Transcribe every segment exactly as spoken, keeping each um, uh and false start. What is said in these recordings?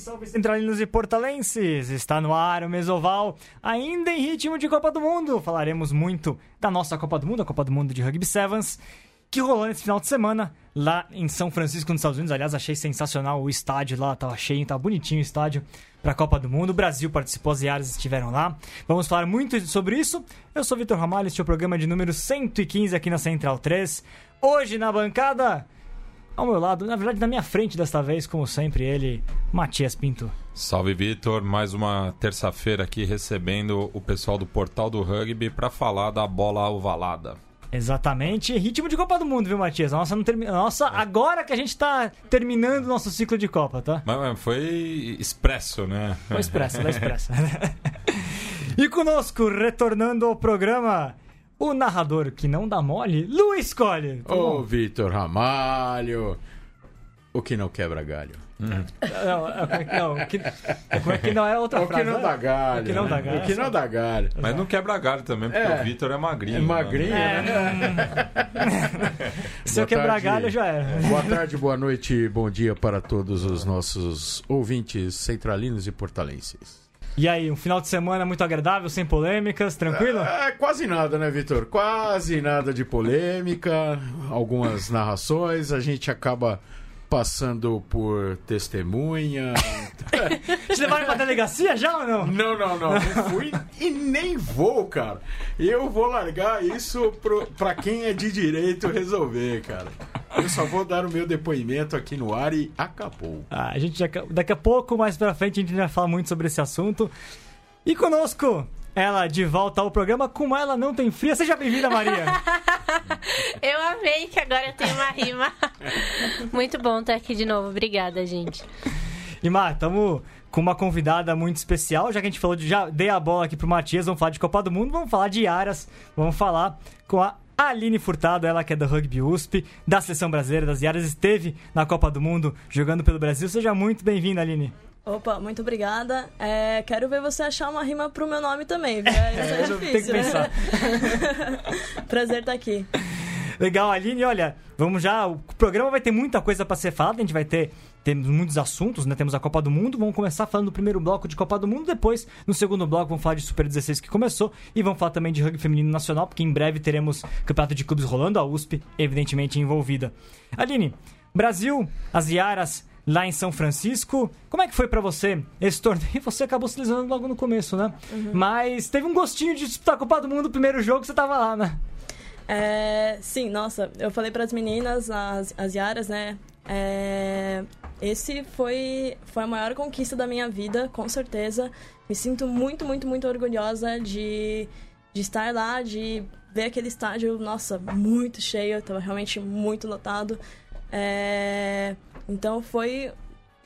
Salve, centralinos e portalenses! Está no ar o Mesoval, ainda em ritmo de Copa do Mundo. Falaremos muito da nossa Copa do Mundo, a Copa do Mundo de Rugby Sevens, que rolou nesse final de semana lá em São Francisco, nos Estados Unidos. Aliás, achei sensacional o estádio lá, tava cheio, tava bonitinho o estádio para a Copa do Mundo. O Brasil participou, as Yaras estiveram lá. Vamos falar muito sobre isso. Eu sou Vitor Ramalho, este é o programa de número cento e quinze aqui na Central três. Hoje na bancada, ao meu lado, na verdade na minha frente desta vez, como sempre, ele, Matias Pinto. Salve, Vitor, mais uma terça-feira aqui recebendo o pessoal do Portal do Rugby para falar da bola ovalada. Exatamente, ritmo de Copa do Mundo, viu, Matias? Nossa, não termi... Nossa, agora que a gente tá terminando o nosso ciclo de Copa, tá? Mas foi expresso, né? Foi expresso, foi expresso. E conosco, retornando ao programa, o narrador que não dá mole, Luis Kolle. Tá Ô, Vitor Ramalho, o que não quebra galho. Hum. Não, não, que, como é que não é outra o frase? Que não dá galho, o que não dá galho. O que não dá galho. Mas não quebra galho também, porque é, o Vitor é magrinho. É magrinho, né? né? Se eu quebrar galho, já era. Boa tarde, boa noite, bom dia para todos os nossos ouvintes centralinos e portalenses. E aí, um final de semana muito agradável, sem polêmicas, tranquilo? É, quase nada, né, Vitor? Quase nada de polêmica, algumas narrações, a gente acaba passando por testemunha. Te levaram pra delegacia já ou não? Não, não, não. Não fui e nem vou, cara. Eu vou largar isso pro, pra quem é de direito resolver, cara. Eu só vou dar o meu depoimento aqui no ar e acabou. Ah, a gente já, daqui a pouco, mais pra frente, a gente vai falar muito sobre esse assunto. E conosco, ela de volta ao programa, como ela não tem fria. Seja bem-vinda, Maria. Eu amei que agora eu tenho uma rima. Muito bom estar aqui de novo. Obrigada, gente. E, Mar, estamos com uma convidada muito especial. Já que a gente falou, de, já dei a bola aqui pro Matias. Vamos falar de Copa do Mundo, vamos falar de Yaras. Vamos falar com a Aline Furtado, ela que é da Rugby U S P, da Seleção Brasileira das Yaras. Esteve na Copa do Mundo jogando pelo Brasil. Seja muito bem-vinda, Aline. Opa, muito obrigada. É, quero ver você achar uma rima pro meu nome também, viu? É, isso é difícil. Tem que pensar. Prazer estar aqui. Legal, Aline. Olha, vamos já. O programa vai ter muita coisa para ser falada. A gente vai ter temos muitos assuntos, né? Temos a Copa do Mundo. Vamos começar falando do primeiro bloco de Copa do Mundo. Depois, no segundo bloco, vamos falar de Super dezesseis que começou. E vamos falar também de rugby feminino nacional, porque em breve teremos campeonato de clubes rolando. A U S P, evidentemente, envolvida. Aline, Brasil, as Yaras lá em São Francisco. Como é que foi pra você esse torneio? Você acabou se lesionando logo no começo, né? Uhum. Mas teve um gostinho de disputar a Copa do Mundo no primeiro jogo que você tava lá, né? É, sim, nossa, eu falei pras meninas, as, as Yaras, né? É, esse foi, foi a maior conquista da minha vida, com certeza. Me sinto muito, muito, muito orgulhosa de, de estar lá, de ver aquele estádio, nossa, muito cheio. Tava realmente muito lotado. É... Então foi...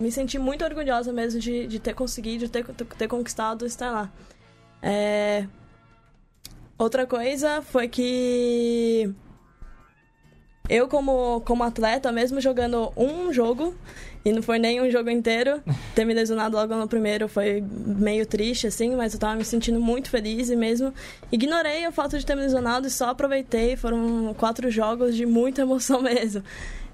Me senti muito orgulhosa mesmo de, de ter conseguido, de ter, ter conquistado estar lá. É... Outra coisa foi que... Eu como, como atleta, mesmo jogando um jogo, e não foi nem um jogo inteiro, ter me lesionado logo no primeiro foi meio triste, assim, mas eu tava me sentindo muito feliz e mesmo ignorei o fato de ter me lesionado e só aproveitei. Foram quatro jogos de muita emoção mesmo.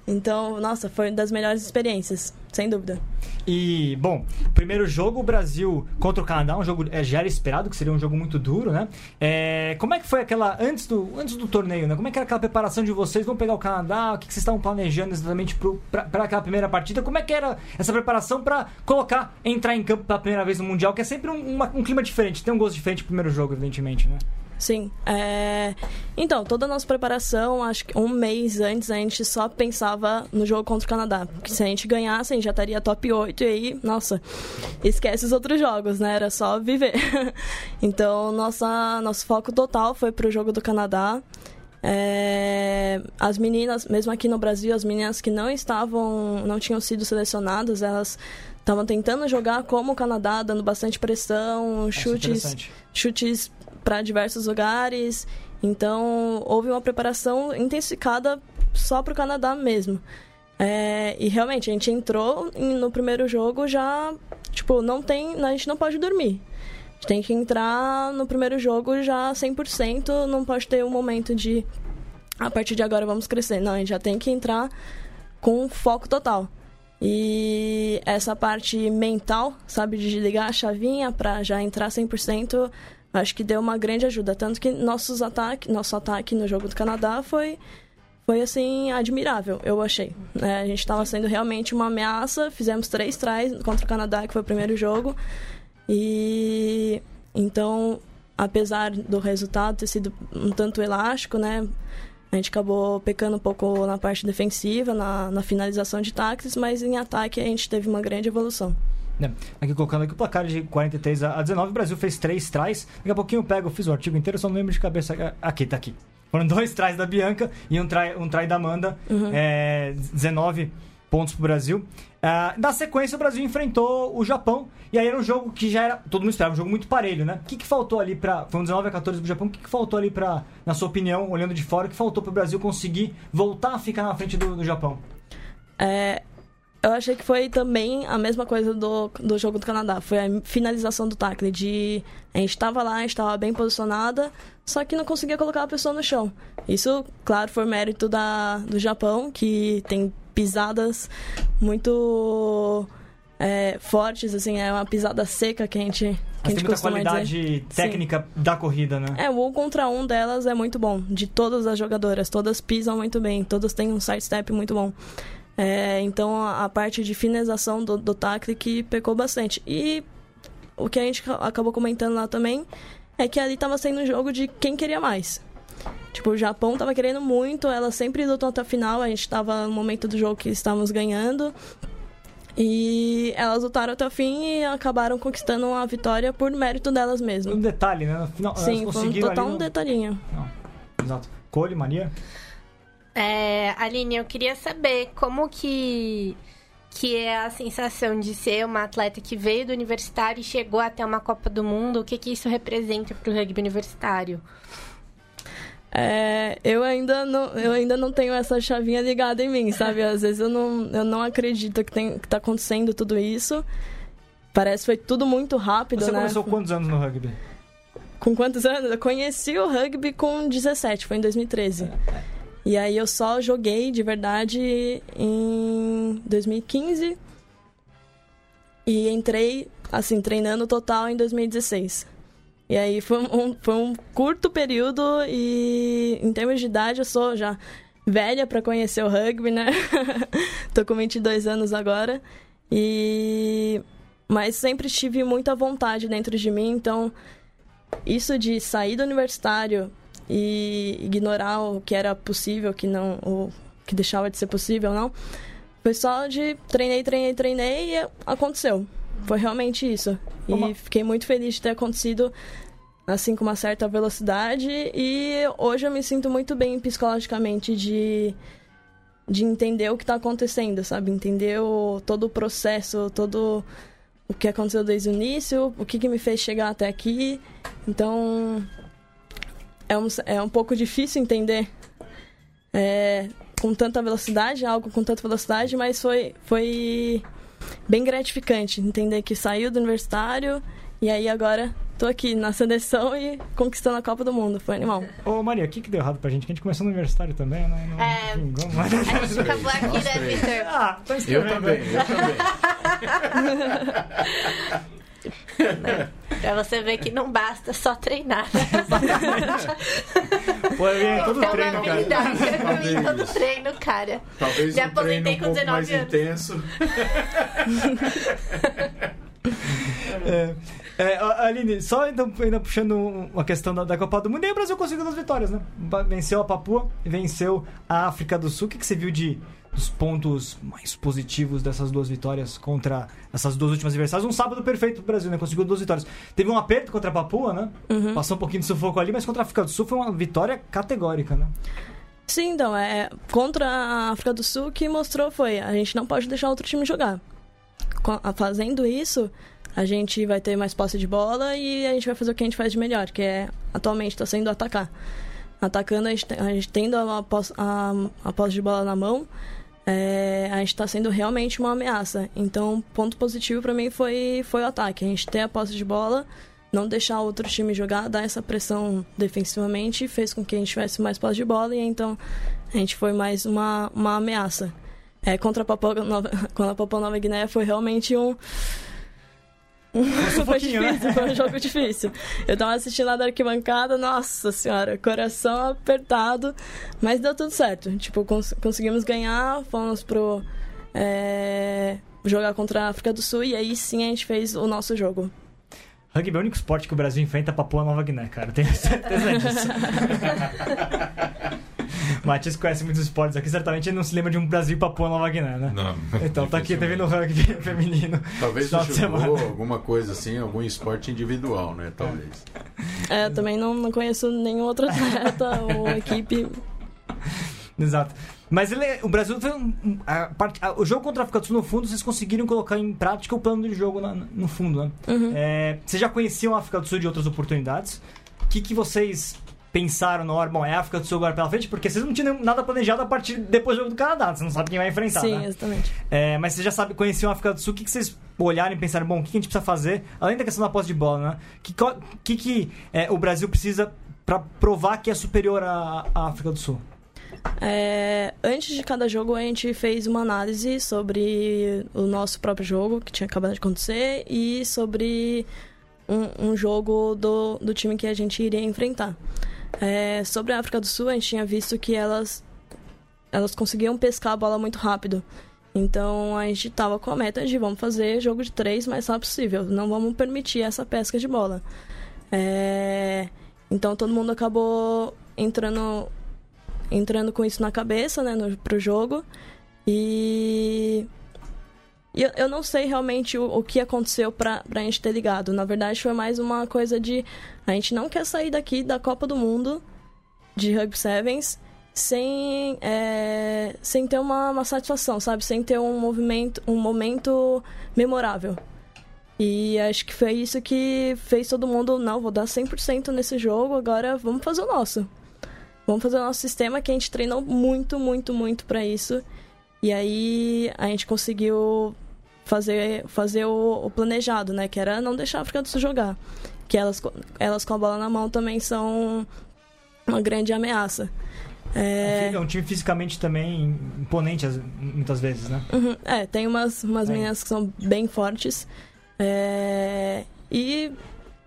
Então, nossa, foi uma das melhores experiências, sem dúvida. E, bom, primeiro jogo, o Brasil contra o Canadá, um jogo é, já era esperado, que seria um jogo muito duro, né? É, como é que foi aquela, antes do, antes do torneio, né? Como é que era aquela preparação de vocês? Vão pegar o Canadá? O que, que vocês estavam planejando exatamente para aquela primeira partida? Como é que era essa preparação para colocar, entrar em campo pela primeira vez no Mundial? Que é sempre um, uma, um clima diferente, tem um gosto diferente pro primeiro jogo, evidentemente, né? Sim, é... então, toda a nossa preparação, acho que um mês antes a gente só pensava no jogo contra o Canadá, porque se a gente ganhasse a gente já estaria top oito e aí, nossa, esquece os outros jogos, né, era só viver. Então, nossa, nosso foco total foi pro jogo do Canadá. É... As meninas, mesmo aqui no Brasil, as meninas que não estavam, não tinham sido selecionadas, elas... estavam tentando jogar como o Canadá, dando bastante pressão, chutes, chutes para diversos lugares. Então, houve uma preparação intensificada só para o Canadá mesmo. É, e realmente, a gente entrou no primeiro jogo já, tipo, não tem, a gente não pode dormir. A gente tem que entrar no primeiro jogo já cem por cento, não pode ter um momento de, a partir de agora vamos crescer. Não, a gente já tem que entrar com foco total. E essa parte mental, sabe, de ligar a chavinha para já entrar cem por cento, acho que deu uma grande ajuda. Tanto que nossos ataque, nosso ataque no jogo do Canadá foi, foi assim, admirável, eu achei. É, a gente estava sendo realmente uma ameaça, fizemos três tries contra o Canadá, que foi o primeiro jogo. E então, apesar do resultado ter sido um tanto elástico, né? A gente acabou pecando um pouco na parte defensiva, na, na finalização de taques, mas em ataque a gente teve uma grande evolução. É. Aqui colocando aqui o placar de quarenta e três a dezenove, o Brasil fez três tries. Daqui a pouquinho eu pego, eu fiz o artigo inteiro, só não lembro de cabeça. Aqui, tá aqui. Foram dois tries da Bianca e um try, um try da Amanda. Uhum. É, dezenove pontos pro Brasil. Ah, na sequência, o Brasil enfrentou o Japão. E aí era um jogo que já era... Todo mundo esperava, um jogo muito parelho, né? O que, que faltou ali pra... Foi um dezenove a catorze pro Japão. O que, que faltou ali pra... Na sua opinião, olhando de fora, o que faltou pro Brasil conseguir voltar a ficar na frente do, do Japão? É... Eu achei que foi também a mesma coisa do, do jogo do Canadá. Foi a finalização do tackle. De, a gente estava lá, a gente estava bem posicionada, só que não conseguia colocar a pessoa no chão. Isso, claro, foi mérito da, do Japão, que tem pisadas muito é, fortes, assim, é uma pisada seca que a gente... Mas tem muita qualidade técnica da corrida, né? É, o um contra um delas é muito bom, de todas as jogadoras. Todas pisam muito bem, todas têm um sidestep muito bom. É, então, a parte de finalização do, do tackle que pecou bastante. E o que a gente acabou comentando lá também é que ali estava sendo um jogo de quem queria mais. Tipo, o Japão estava querendo muito, ela sempre lutou até a final, a gente estava no momento do jogo que estávamos ganhando. E elas lutaram até o fim e acabaram conquistando a vitória por mérito delas mesmas. Um detalhe, né? No final, sim, elas foi um total um no... detalhinho. Não. Exato. Kolle, Maria... É, Aline, eu queria saber como que, que é a sensação de ser uma atleta que veio do universitário e chegou até uma Copa do Mundo. O que, que isso representa para o rugby universitário? É, eu, ainda não, eu ainda não tenho essa chavinha ligada em mim, sabe? Às vezes eu não, eu não acredito que está acontecendo tudo isso. Parece que foi tudo muito rápido. Você, né? Começou quantos anos no rugby? Com quantos anos? Eu conheci o rugby com dezessete, foi em dois mil e treze. E aí eu só joguei de verdade em dois mil e quinze e entrei, assim, treinando total em dois mil e dezesseis. E aí foi um, foi um curto período e em termos de idade eu sou já velha para conhecer o rugby, né? Tô com vinte e dois anos agora. E... Mas sempre tive muita vontade dentro de mim, então isso de sair do universitário... e ignorar o que era possível, que não, o que deixava de ser possível, não. Foi só de treinei, treinei, treinei e aconteceu. Foi realmente isso. E uma... fiquei muito feliz de ter acontecido, assim, com uma certa velocidade. E hoje eu me sinto muito bem psicologicamente de, de entender o que está acontecendo, sabe? Entender o, todo o processo, todo o que aconteceu desde o início, o que, que me fez chegar até aqui. Então... É um, é um pouco difícil entender é, com tanta velocidade, algo com tanta velocidade, mas foi, foi bem gratificante entender que saiu do universitário e aí agora tô aqui na seleção e conquistando a Copa do Mundo. Foi animal. Ô Maria, o que, que deu errado pra gente? Que a gente começou no universitário também, né? Não, é, não, não, não, não. A gente acabou aqui, né, Vitor? Ah, tô eu também, eu também. Pra você ver que não basta só treinar. Pô, é todo é treino, cara. É todo treino, cara. Talvez já um treino um com pouco mais anos. Intenso. é, é, Aline, só então, ainda puxando uma questão da, da Copa do Mundo. E o Brasil conseguiu duas vitórias, né? Venceu a Papua e venceu a África do Sul. O que, que você viu de... dos pontos mais positivos dessas duas vitórias contra essas duas últimas adversárias. Um sábado perfeito pro Brasil, né? Conseguiu duas vitórias. Teve um aperto contra a Papua, né? Uhum. Passou um pouquinho de sufoco ali, mas contra a África do Sul foi uma vitória categórica, né? Sim, então, é... Contra a África do Sul, o que mostrou foi a gente não pode deixar outro time jogar. Fazendo isso, a gente vai ter mais posse de bola e a gente vai fazer o que a gente faz de melhor, que é, atualmente, tá sendo atacar. Atacando, a gente, a gente tendo a posse, a, a posse de bola na mão, é, a gente está sendo realmente uma ameaça. Então, ponto positivo para mim foi, foi o ataque. A gente ter a posse de bola, não deixar outro time jogar, dar essa pressão defensivamente, fez com que a gente tivesse mais posse de bola e então a gente foi mais uma, uma ameaça. é, contra a Papua Nova, contra a Papua Nova Guiné foi realmente um... Um foi difícil, foi um jogo difícil. Eu tava assistindo lá da arquibancada, nossa senhora, coração apertado, mas deu tudo certo. Tipo, cons- conseguimos ganhar, fomos pro é, jogar contra a África do Sul e aí sim a gente fez o nosso jogo. Rugby é o único esporte que o Brasil enfrenta a Papua Nova Guiné, cara, tenho certeza disso. Matias conhece muitos esportes aqui, certamente ele não se lembra de um Brasil Papua Nova Guiné, né? Não. Então tá aqui, teve no rugby feminino. Talvez jogou alguma coisa assim, algum esporte individual, né? Talvez. É, eu também não, não conheço nenhum outro atleta ou equipe. Exato. Mas ele, o Brasil foi um, a part, a, o jogo contra a África do Sul, no fundo, vocês conseguiram colocar em prática o plano de jogo na, no fundo, né? Uhum. É, vocês já conheciam a África do Sul de outras oportunidades? O que, que vocês... pensaram na hora, bom, é a África do Sul agora pela frente, porque vocês não tinham nada planejado a partir depois do jogo do Canadá, você não sabe quem vai enfrentar, sim, né? Exatamente. É, mas você já sabe, conheciam a África do Sul, o que, que vocês olharam e pensaram, bom, o que, que a gente precisa fazer, além da questão da posse de bola, né? O que, que é, o Brasil precisa para provar que é superior à, à África do Sul? É, antes de cada jogo a gente fez uma análise sobre o nosso próprio jogo, que tinha acabado de acontecer, e sobre um, um jogo do, do time que a gente iria enfrentar. É, sobre a África do Sul, a gente tinha visto que elas, elas conseguiam pescar a bola muito rápido. Então, a gente estava com a meta de vamos fazer jogo de três o mais rápido possível. Não vamos permitir essa pesca de bola. É, então, todo mundo acabou entrando, entrando com isso na cabeça, né, no, pro jogo. E... E eu não sei realmente o, o que aconteceu pra, pra gente ter ligado. Na verdade, foi mais uma coisa de... A gente não quer sair daqui da Copa do Mundo de Rugby Sevens sem, é, sem ter uma, uma satisfação, sabe? Sem ter um movimento, um momento memorável. E acho que foi isso que fez todo mundo... Não, vou dar cem por cento nesse jogo, agora vamos fazer o nosso. Vamos fazer o nosso sistema, que a gente treinou muito, muito, muito pra isso. E aí a gente conseguiu fazer, fazer o, o planejado, né? Que era não deixar a África do Sul jogar. Que elas, elas com a bola na mão também são uma grande ameaça. É, é um time fisicamente também imponente muitas vezes, né? Uhum, é, tem umas, umas é. meninas que são bem fortes. É, e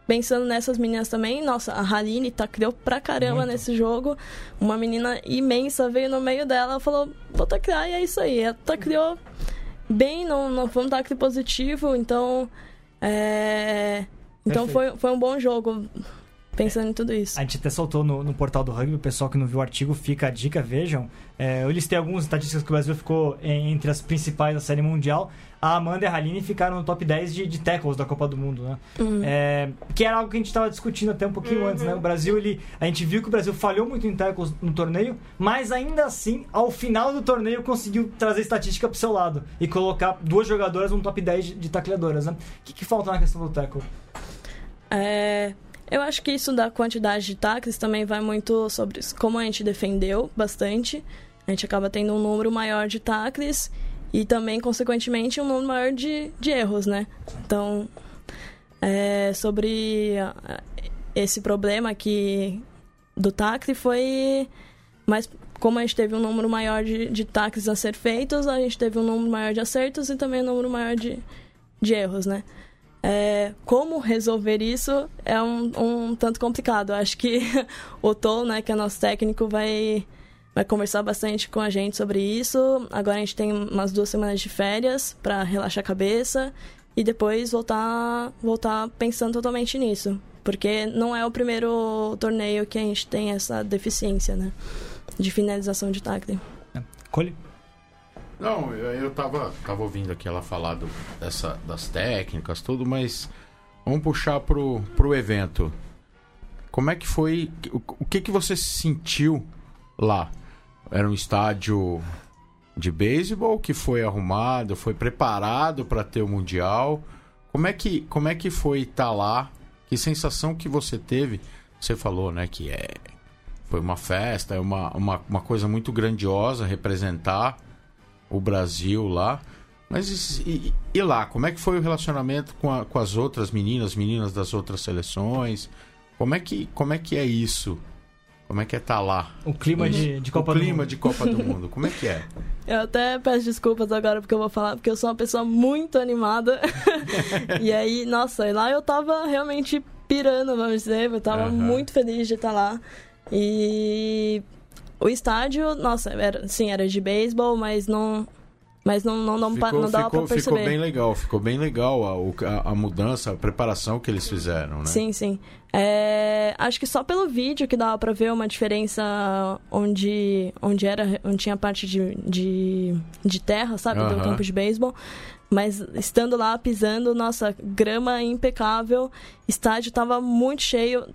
pensando nessas meninas também, nossa, a Aline tacreou pra caramba muito nesse jogo. Uma menina imensa veio no meio dela e falou, vou tacrear, e é isso aí. Ela tacreou bem, não, não foi um tacre positivo, então... É... Então foi, foi um bom jogo, pensando é, em tudo isso. A gente até soltou no, no Portal do Rugby, o pessoal que não viu o artigo, fica a dica, vejam. É, eu listei algumas estatísticas que o Brasil ficou entre as principais da Série Mundial. A Amanda e a Aline ficaram no top dez de, de tackles da Copa do Mundo, né? Uhum. É, que era algo que a gente estava discutindo até um pouquinho uhum. antes, né? O Brasil, ele, a gente viu que o Brasil falhou muito em tackles no torneio, mas ainda assim, ao final do torneio, conseguiu trazer estatística pro seu lado e colocar duas jogadoras no top dez de, de tacleadoras, né? O que, que falta na questão do tackle? É, eu acho que isso da quantidade de tackles também vai muito sobre isso. Como a gente defendeu bastante, a gente acaba tendo um número maior de tackles e também, consequentemente, um número maior de, de erros, né? Então, é, sobre esse problema aqui do tackle foi... Mas como a gente teve um número maior de, de tackles a ser feitos, a gente teve um número maior de acertos e também um número maior de, de erros, né? É, como resolver isso é um, um tanto complicado. Acho que o Tom, né, que é nosso técnico, vai, vai conversar bastante com a gente sobre isso. Agora a gente tem umas duas semanas de férias para relaxar a cabeça e depois voltar, voltar pensando totalmente nisso. Porque não é o primeiro torneio que a gente tem essa deficiência, né, de finalização de tackle. Cole? Não, eu tava, tava ouvindo aqui ela falar do, dessa, das técnicas, tudo, mas vamos puxar pro, pro evento. Como é que foi, o, o que que você sentiu lá? Era um estádio de beisebol que foi arrumado, foi preparado para ter o Mundial. Como é que, como é que foi estar lá? Que sensação que você teve? Você falou, né, que é, foi uma festa, é uma, uma, uma coisa muito grandiosa representar o Brasil lá, mas e, e lá, como é que foi o relacionamento com, a, com as outras meninas, meninas das outras seleções, como é que, como é que é isso Como é que é estar lá? O clima de, de Copa do Mundo. O clima de Copa do Mundo. Como é que é? Eu até peço desculpas agora porque eu vou falar, porque eu sou uma pessoa muito animada. E aí, nossa, lá eu tava realmente pirando, vamos dizer. Eu tava uhum. muito feliz de estar lá. E o estádio, nossa, era, sim, era de beisebol, mas não... Mas não, não, não, ficou, não dava ficou, pra perceber. Ficou bem legal, ficou bem legal a, a, a mudança, a preparação que eles fizeram, né? Sim, sim. É, acho que só pelo vídeo que dava pra ver uma diferença onde, onde, era, onde tinha a parte de, de, de terra, sabe? Uh-huh. Do campo de beisebol. Mas estando lá, pisando, nossa, grama impecável, estádio tava muito cheio,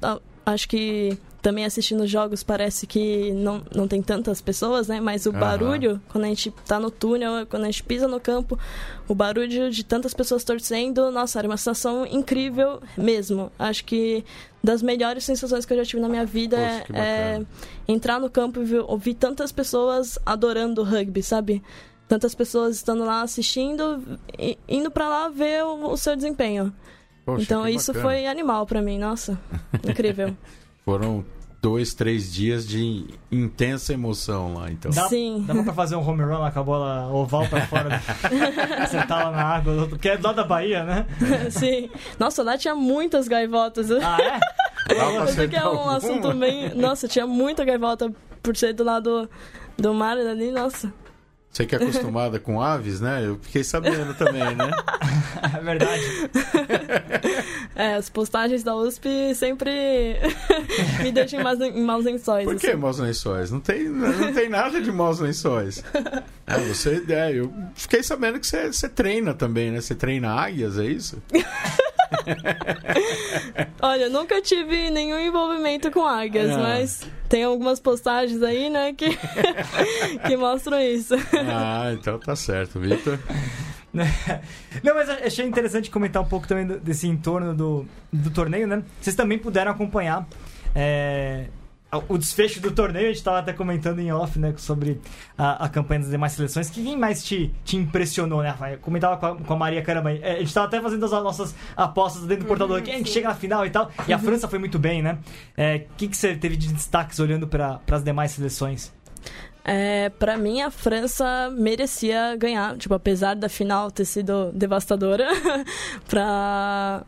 acho que... Também assistindo jogos parece que não, não tem tantas pessoas, né? Mas o uhum. barulho, quando a gente tá no túnel, quando a gente pisa no campo, o barulho de tantas pessoas torcendo, nossa, era uma sensação incrível mesmo. Acho que das melhores sensações que eu já tive na minha vida Poxa, é entrar no campo e ouvir tantas pessoas adorando o rugby, sabe? Tantas pessoas estando lá assistindo, indo pra lá ver o, o seu desempenho. Poxa, então isso bacana. Foi animal pra mim, nossa, incrível. Foram dois, três dias de intensa emoção lá, então. Dá, Sim. Dá pra fazer um home run lá com a bola oval pra fora, sentar lá na água, porque é do lado da Bahia, né? Sim. Nossa, lá tinha muitas gaivotas. Ah, é? Dá pra que é um alguma? Assunto bem... Nossa, tinha muita gaivota por ser do lado do mar ali, nossa... Você que é acostumada com aves, né? Eu fiquei sabendo também, né? É verdade. É, as postagens da U S P sempre me deixam em maus lençóis. Por que assim? Maus lençóis? Não tem, não tem nada de maus lençóis. É, você, é, eu fiquei sabendo que você, você treina também, né? Você treina águias, é isso? Olha, eu nunca tive nenhum envolvimento com águias, ah. mas tem algumas postagens aí, né, que, que mostram isso. Ah, então tá certo, Vitor. Não, mas achei interessante comentar um pouco também desse entorno do, do torneio, né? Vocês também puderam acompanhar é, o desfecho do torneio, a gente estava até comentando em off, né, sobre a, a campanha das demais seleções. Quem mais te, te impressionou, né, Rafael? Eu comentava com a, com a Maria, caramba, a gente estava até fazendo as nossas apostas dentro do portal do Rugby, quem chega na final e tal, e a França foi muito bem, né? É, que que você teve de destaques olhando para as demais seleções? É, pra mim, a França merecia ganhar. Tipo, apesar da final ter sido devastadora pra,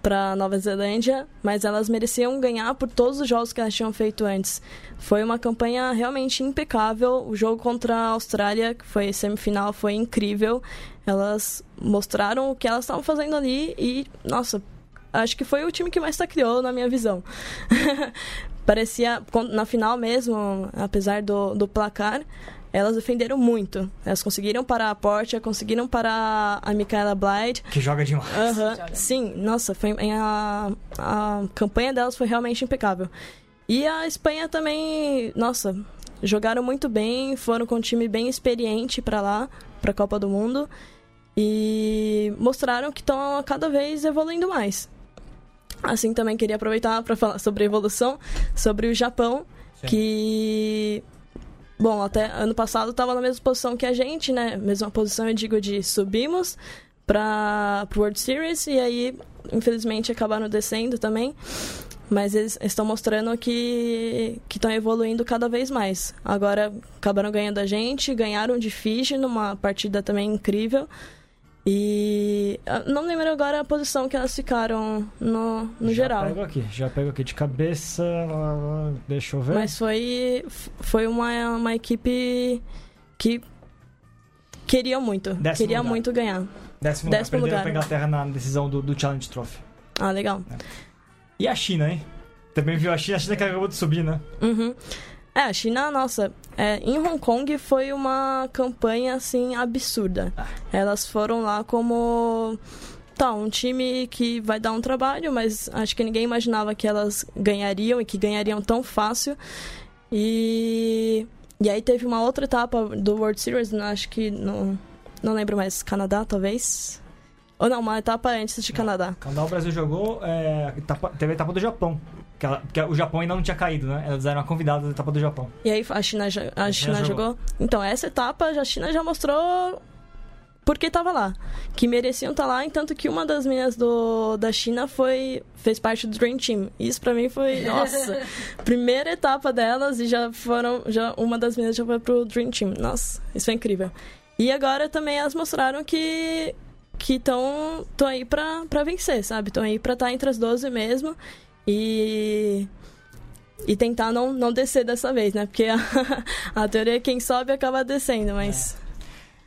pra Nova Zelândia, mas elas mereciam ganhar por todos os jogos que elas tinham feito antes. Foi uma campanha realmente impecável. O jogo contra a Austrália, que foi semifinal, foi incrível. Elas mostraram o que elas estavam fazendo ali e, nossa, acho que foi o time que mais sacriou, na minha visão. Parecia, na final mesmo, apesar do, do placar, elas defenderam muito. Elas conseguiram parar a Portia, conseguiram parar a Michaela Blythe. Que joga demais. Uhum. Joga. Sim, nossa, foi, a, a campanha delas foi realmente impecável. E a Espanha também, nossa, jogaram muito bem, foram com um time bem experiente para lá, para a Copa do Mundo. E mostraram que estão cada vez evoluindo mais. Assim, também queria aproveitar para falar sobre a evolução, sobre o Japão, Sim. que... Bom, até ano passado estava na mesma posição que a gente, né? Mesma posição, eu digo, de subimos para o World Series e aí, infelizmente, acabaram descendo também. Mas eles estão mostrando que estão evoluindo cada vez mais. Agora, acabaram ganhando a gente, ganharam de Fiji numa partida também incrível. E não lembro agora a posição que elas ficaram no, no já geral. Pego aqui, já pego aqui de cabeça, deixa eu ver. Mas foi, foi uma, uma equipe que queria muito, Décimo queria lugar. muito ganhar. Décimo, Décimo lugar, perderam para a Inglaterra na decisão do, do Challenge Trophy. Ah, legal. É. E a China, hein? Também viu a China, a China que acabou de subir, né? Uhum. É, a China, nossa, é, em Hong Kong foi uma campanha, assim, absurda. Elas foram lá como, tá, um time que vai dar um trabalho, mas acho que ninguém imaginava que elas ganhariam e que ganhariam tão fácil. E, e aí teve uma outra etapa do World Series, acho que, no, não lembro mais, Canadá, talvez... Ou não, uma etapa antes de Canadá. Canadá, o Brasil jogou, é, etapa, teve a etapa do Japão. Que ela, porque o Japão ainda não tinha caído, né? Elas eram convidadas da etapa do Japão. E aí a China, a a China, China jogou. jogou. Então, essa etapa, a China já mostrou porque tava lá, que mereciam estar lá, em tanto que uma das meninas do, da China foi, fez parte do Dream Team. Isso pra mim foi, nossa, primeira etapa delas e já foram, já, uma das meninas já foi pro Dream Team. Nossa, isso foi incrível. E agora também elas mostraram que estão que aí pra, pra vencer, sabe? Estão aí pra estar entre as doze mesmo e... E tentar não, não descer dessa vez, né? Porque a, a teoria é quem sobe acaba descendo, mas... É.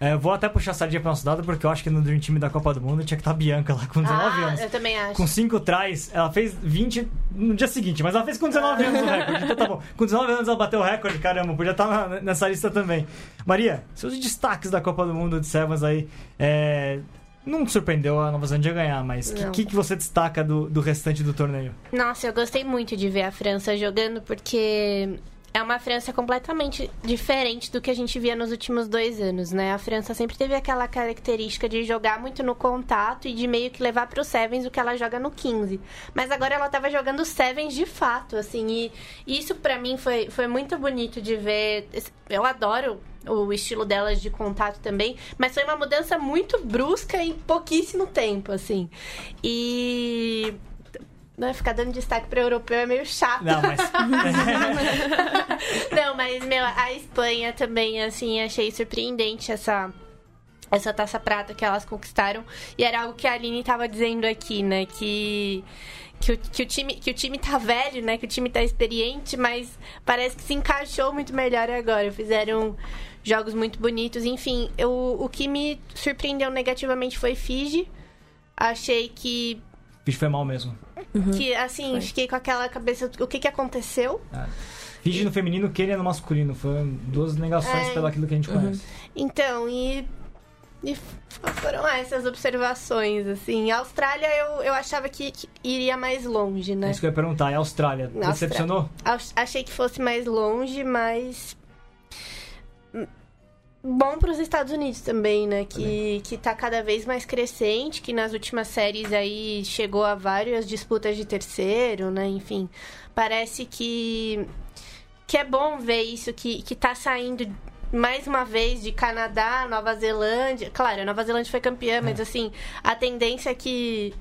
É, eu vou até puxar a sardinha pra nosso lado, porque eu acho que no Dream Team da Copa do Mundo tinha que estar a Bianca lá com dezenove ah, anos. Eu também acho. Com cinco tries, ela fez vinte no dia seguinte, mas ela fez com dezenove ah. anos o recorde, então tá bom. Com dezenove anos ela bateu o recorde, caramba, podia estar na, nessa lista também. Maria, seus destaques da Copa do Mundo de Sevens aí, é... Não surpreendeu a Nova Zelândia ganhar, mas o que, que, que você destaca do, do restante do torneio? Nossa, eu gostei muito de ver a França jogando, porque é uma França completamente diferente do que a gente via nos últimos dois anos, né? A França sempre teve aquela característica de jogar muito no contato e de meio que levar para o Sevens o que ela joga no quinze. Mas agora ela estava jogando Sevens de fato, assim, e isso para mim foi, foi muito bonito de ver. Eu adoro o estilo delas de contato também, mas foi uma mudança muito brusca em pouquíssimo tempo, assim. E... Não, ficar dando destaque para o europeu é meio chato. Não, mas... Não, mas, meu, a Espanha também, assim, achei surpreendente essa... Essa taça prata que elas conquistaram. E era algo que a Aline estava dizendo aqui, né? Que... Que o, que, o time, que o time tá velho, né? Que o time tá experiente, mas parece que se encaixou muito melhor agora. Fizeram jogos muito bonitos. Enfim, eu, o que me surpreendeu negativamente foi Fiji. Achei que... Fiji foi mal mesmo. Uhum. Que, assim, foi. Fiquei com aquela cabeça... O que que aconteceu? Ah. Fiji no feminino, Quênia no masculino. Foram duas negações é... pelo aquilo que a gente uhum. conhece. Então, e... E foram essas observações, assim. A Austrália, eu, eu achava que, que iria mais longe, né? Isso que eu ia perguntar. E a Austrália, Austrália, decepcionou? Achei que fosse mais longe, mas... Bom para os Estados Unidos também, né? Que, que tá cada vez mais crescente, que nas últimas séries aí chegou a várias disputas de terceiro, né? Enfim, parece que, que é bom ver isso, que, que tá saindo... Mais uma vez, de Canadá, Nova Zelândia... Claro, a Nova Zelândia foi campeã, é. Mas assim... A tendência é que,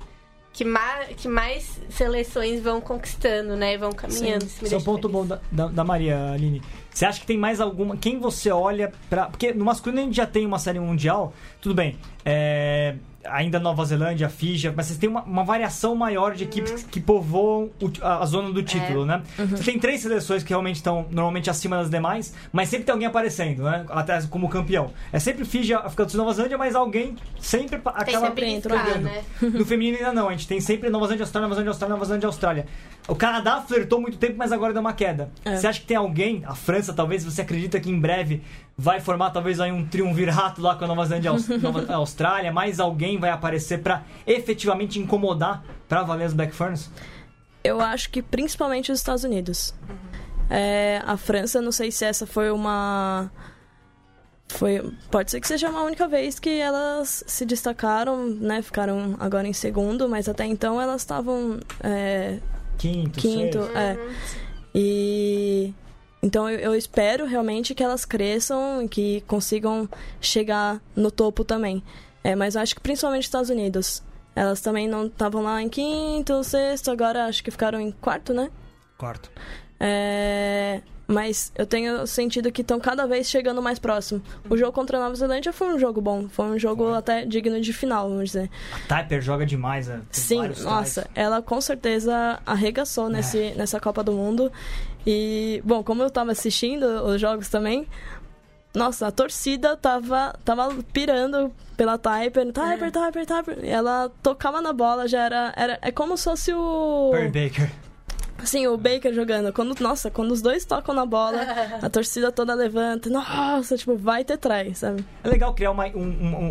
que, ma, que mais seleções vão conquistando, né? E vão caminhando. Esse é um ponto bom da, da, da Maria, Aline. Você acha que tem mais alguma... Quem você olha pra... Porque no masculino a gente já tem uma série mundial. Tudo bem. É... Ainda Nova Zelândia, Fiji, mas vocês têm uma, uma variação maior de equipes uhum. que povoam o, a, a zona do título, é. Né? Uhum. Você tem três seleções que realmente estão normalmente acima das demais, mas sempre tem alguém aparecendo, né? Até como campeão. É sempre Fiji, África do Sul, Nova Zelândia, mas alguém sempre acaba... Tem sempre entrando, né? No feminino ainda não, a gente tem sempre Nova Zelândia, Austrália, Nova Zelândia, Austrália, Nova Zelândia, Austrália. O Canadá flertou muito tempo, mas agora deu uma queda. É. Você acha que tem alguém, a França talvez, você acredita que em breve... Vai formar talvez aí um triunvirato lá com a Nova Zelândia e a Austrália. Mais alguém vai aparecer para efetivamente incomodar para valer os Black Ferns? Eu acho que principalmente os Estados Unidos. Uhum. É, a França, não sei se essa foi uma... Foi... Pode ser que seja uma única vez que elas se destacaram, né? Ficaram agora em segundo, mas até então elas estavam... É... Quinto, Quinto, seis. É. Uhum. E... Então eu espero realmente que elas cresçam e que consigam chegar no topo também. É, mas eu acho que principalmente os Estados Unidos. Elas também não estavam lá em quinto, sexto, agora acho que ficaram em quarto, né? Quarto. É, mas eu tenho sentido que estão cada vez chegando mais próximo. O jogo contra a Nova Zelândia foi um jogo bom. Foi um jogo foi. até digno de final, vamos dizer. A Typer joga demais, né? Sim, nossa. Tais. Ela com certeza arregaçou é. nesse, nessa Copa do Mundo. E, bom, como eu tava assistindo os jogos também, nossa, a torcida tava, tava pirando pela Typer, Typer, Typer, Typer. Ela tocava na bola, já era, era... É como se fosse o... Perry Baker. Sim, o Baker jogando. Quando, nossa, quando os dois tocam na bola, a torcida toda levanta. Nossa, tipo, vai ter try, sabe? É legal criar uma, um,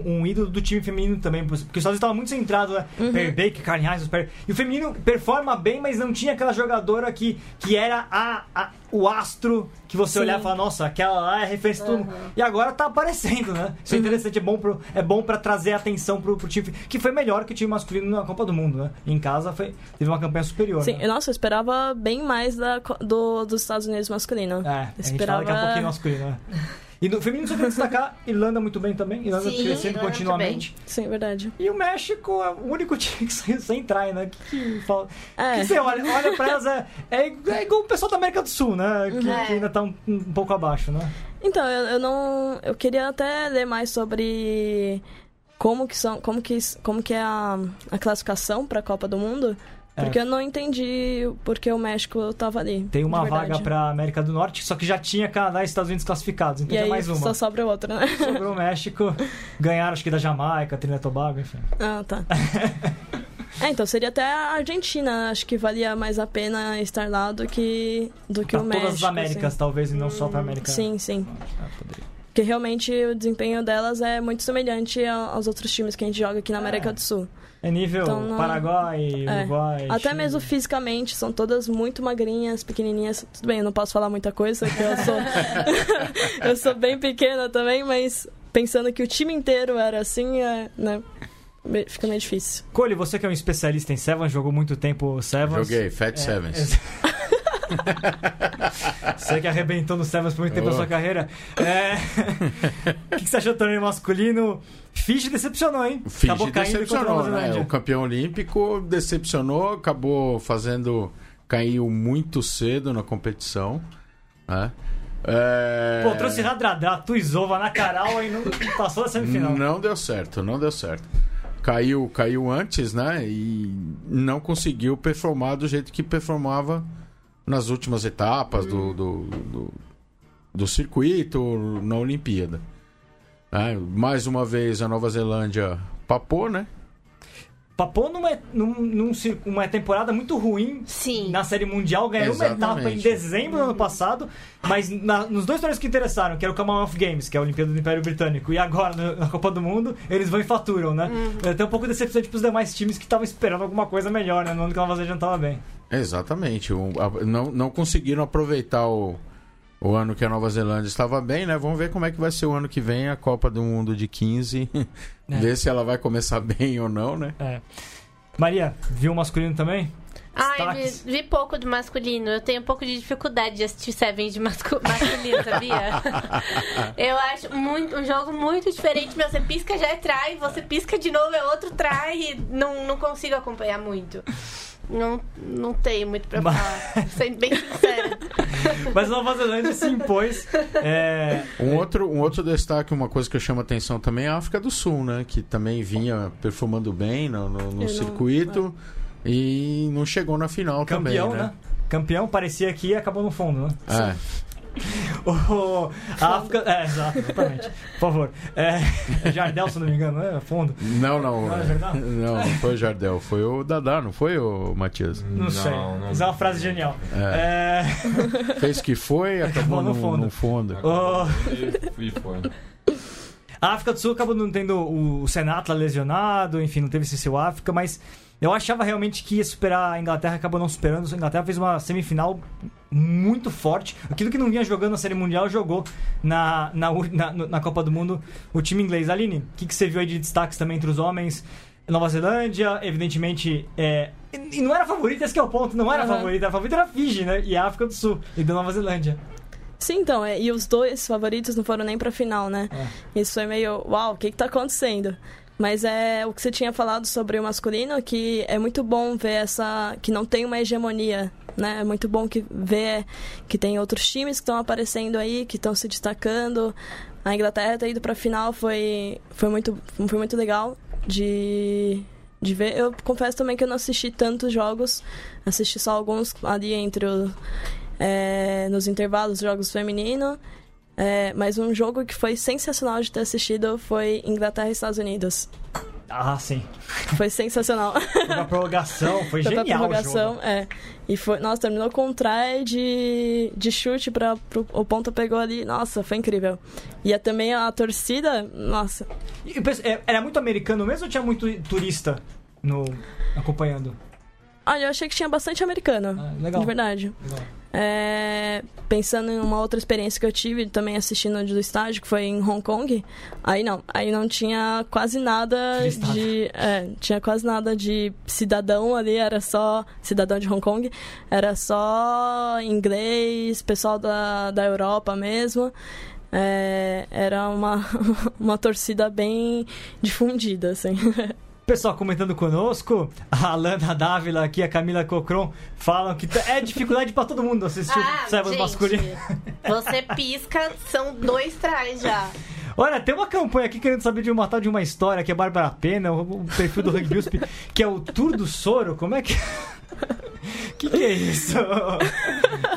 um, um ídolo do time feminino também, porque os Estados Unidos estavam muito centrados, né? Uhum. Perry Baker, Karen Hines, Perry... E o feminino performa bem, mas não tinha aquela jogadora que, que era a, a, o astro que você Sim. olhava e falava, nossa, aquela lá é referência uhum. tudo. E agora tá aparecendo, né? Isso é interessante, é bom, pro, é bom pra trazer atenção pro, pro time, que foi melhor que o time masculino na Copa do Mundo, né? Em casa foi, teve uma campanha superior. Sim, né? Nossa, eu esperava bem mais da, do, dos Estados Unidos masculino. É, esperava... a gente fala daqui a pouquinho masculino, né? E no feminino só queria destacar, Irlanda muito bem também, Irlanda Sim, crescendo Irlanda continuamente. Sim, verdade. E o México é o único time que sem trai, né? Que, que, fala... é. que você olha, olha pra elas, é, é, é igual o pessoal da América do Sul, né? Que, é. que ainda tá um, um pouco abaixo, né? Então, eu, eu não... Eu queria até ler mais sobre como que, são, como que, como que é a, a classificação pra Copa do Mundo... Porque eu não entendi porque o México tava ali. Tem uma vaga pra América do Norte, só que já tinha Canadá e Estados Unidos classificados. Então e já aí, mais uma. Só sobra outra, né? Sobrou o México. Ganharam, acho que da Jamaica, Trinidad e Tobago, enfim. Ah, tá. É, então seria até a Argentina. Acho que valia mais a pena estar lá do que, do que o México. Todas as Américas, assim. Talvez, e não hum, só pra América. Sim, sim. Ah, poderia. Porque realmente o desempenho delas é muito semelhante aos outros times que a gente joga aqui na América é. do Sul. É nível então, não... Paraguai, é. Uruguai... Até China. Mesmo fisicamente, são todas muito magrinhas, pequenininhas. Tudo bem, eu não posso falar muita coisa, porque eu sou... eu sou bem pequena também, mas pensando que o time inteiro era assim, é, né? Fica meio difícil. Kolle, você que é um especialista em Sevens, jogou muito tempo Sevens. Joguei, Fat é, Sevens. É... Você que arrebentou no Sevens por muito tempo da oh. sua carreira. É... O que você achou do torneio masculino? Fiji decepcionou, hein? Fiji acabou decepcionou, caindo né? O campeão olímpico decepcionou, acabou fazendo... Caiu muito cedo na competição, né? É... Pô, trouxe Radradá, Tuizova, Nakarau e não passou da semifinal. Não deu certo, não deu certo. Caiu, caiu antes, né? E não conseguiu performar do jeito que performava nas últimas etapas do, do, do, do circuito, na Olimpíada. É, mais uma vez a Nova Zelândia papou, né? Papou numa, num, numa temporada muito ruim. Sim. Na Série Mundial, ganhou Exatamente. uma etapa em dezembro do ano passado, mas na, nos dois torneios que interessaram, que era o Commonwealth Games, que é a Olimpíada do Império Britânico, e agora no, na Copa do Mundo, eles vão e faturam, né? Uhum. Até um pouco decepcionante para os demais times que estavam esperando alguma coisa melhor, né? No ano que a Nova Zelândia estava bem. Exatamente. Um, a, não, não conseguiram aproveitar o, o ano que a Nova Zelândia estava bem, né? Vamos ver como é que vai ser o ano que vem a Copa do Mundo de quinze... É. Ver se ela vai começar bem ou não, né? É. Maria, viu o masculino também? Ah, vi, vi pouco do masculino. Eu tenho um pouco de dificuldade de assistir Sevens de mascu- masculino, sabia? Eu acho muito, um jogo muito diferente. Meu, você pisca, já é try. Você pisca de novo, é outro try. E não, não consigo acompanhar muito. Não, não tenho muito pra falar, mas... sendo bem sincero. Mas Nova Zelândia se impôs. É... Um, outro, um outro destaque, uma coisa que eu chamo a atenção também é a África do Sul, né? Que também vinha performando bem no, no, no circuito não... e não chegou na final Campeão, também, né? né? Campeão, parecia que acabou no fundo, né? É. O, a África... É, exatamente. Por favor. É, Jardel, se não me engano, não é? Fundo. Não, não. Não, é não, não foi o Jardel. Foi o Dadá, não foi o Matias? Não, não sei. Não, isso não. É uma frase genial. É. É... Fez que foi, acabou, acabou no, no fundo. No fundo. Acabou oh. E foi. A África do Sul acabou não tendo o Senatla lesionado, enfim, não teve C C U África, mas... Eu achava realmente que ia superar a Inglaterra, acabou não superando. A Inglaterra fez uma semifinal muito forte. Aquilo que não vinha jogando na Série Mundial, jogou na, na, na, na Copa do Mundo o time inglês. Aline, o que, que você viu aí de destaques também entre os homens? Nova Zelândia, evidentemente... É... E não era favorita, esse que é o ponto. Não era uhum. favorita, a favorita era a Fiji, né? E a África do Sul e da Nova Zelândia. Sim, então. É, e os dois favoritos não foram nem pra final, né? É. Isso foi meio... Uau, o que que tá acontecendo? Mas é o que você tinha falado sobre o masculino, que é muito bom ver essa... Que não tem uma hegemonia, né? É muito bom que ver que tem outros times que estão aparecendo aí, que estão se destacando. A Inglaterra ter ido pra final foi, foi, muito, foi muito legal de, de ver. Eu confesso também que eu não assisti tantos jogos. Assisti só alguns ali entre o, é, nos intervalos, jogos feminino. É, mas um jogo que foi sensacional de ter assistido foi Inglaterra e Estados Unidos. Ah, sim. Foi sensacional. Foi uma prorrogação, foi, foi genial pra prorrogação, o jogo. É. E foi, nossa, terminou com um try de, de chute, pra, pro, o ponta pegou ali. Nossa, foi incrível. E também a torcida, nossa. E, era muito americano mesmo ou tinha muito turista no, acompanhando? Olha, eu achei que tinha bastante americano, ah, legal. De verdade. Legal. É, pensando em uma outra experiência que eu tive também assistindo do estádio, que foi em Hong Kong, aí não, aí não tinha quase nada de é, tinha quase nada de cidadão ali, era só cidadão de Hong Kong, era só inglês, pessoal da, da Europa mesmo. é, era uma, uma torcida bem difundida, assim. Pessoal comentando conosco, a Alana Dávila aqui, a Camila Cocron, falam que é dificuldade pra todo mundo assistir ah, o Saibas Masculino. Você pisca, são dois trás já. Olha, tem uma campanha aqui querendo saber de uma tal de uma história, que é Bárbara Pena, o perfil do Rugby U S P, que é o Tour do Soro, como é que... Que que é isso?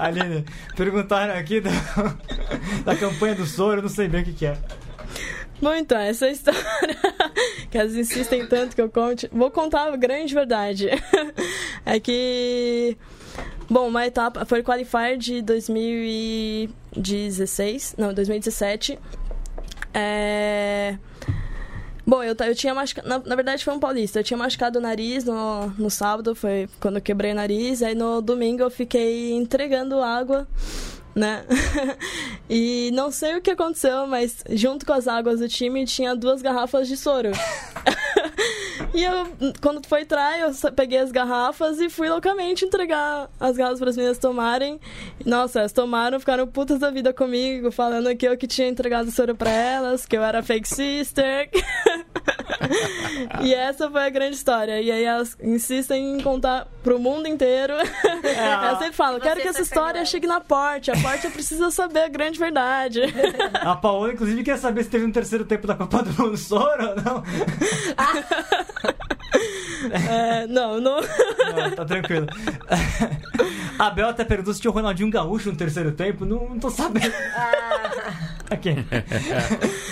Aline, perguntaram aqui da, da campanha do Soro, não sei bem o que que é. Bom, então, essa história que elas insistem tanto que eu conte, vou contar a grande verdade. É que, bom, uma etapa foi o qualifier de dois mil e dezesseis, não, dois mil e dezessete. É... Bom, eu, eu tinha machucado, na, na verdade foi um paulista, eu tinha machucado o nariz no, no sábado, foi quando eu quebrei o nariz, aí no domingo eu fiquei entregando água, né? E não sei o que aconteceu, mas junto com as águas do time tinha duas garrafas de soro. E eu, quando foi try, eu peguei as garrafas e fui loucamente entregar as garrafas para as meninas tomarem. Nossa, elas tomaram, ficaram putas da vida comigo, falando que eu que tinha entregado soro para elas, que eu era fake sister. E essa foi a grande história. E aí elas insistem em contar pro mundo inteiro. É. Eu sempre falo, quero que essa história chegue na Porte. A Porte precisa saber a grande verdade. A Paola, inclusive, quer saber se teve um terceiro tempo da Copa do Mundo Soro ou não. Ah. É, não, não... não... Tá tranquilo. A Bel até perguntou se tinha o Ronaldinho Gaúcho no terceiro tempo. Não, não tô sabendo. Ah. Okay.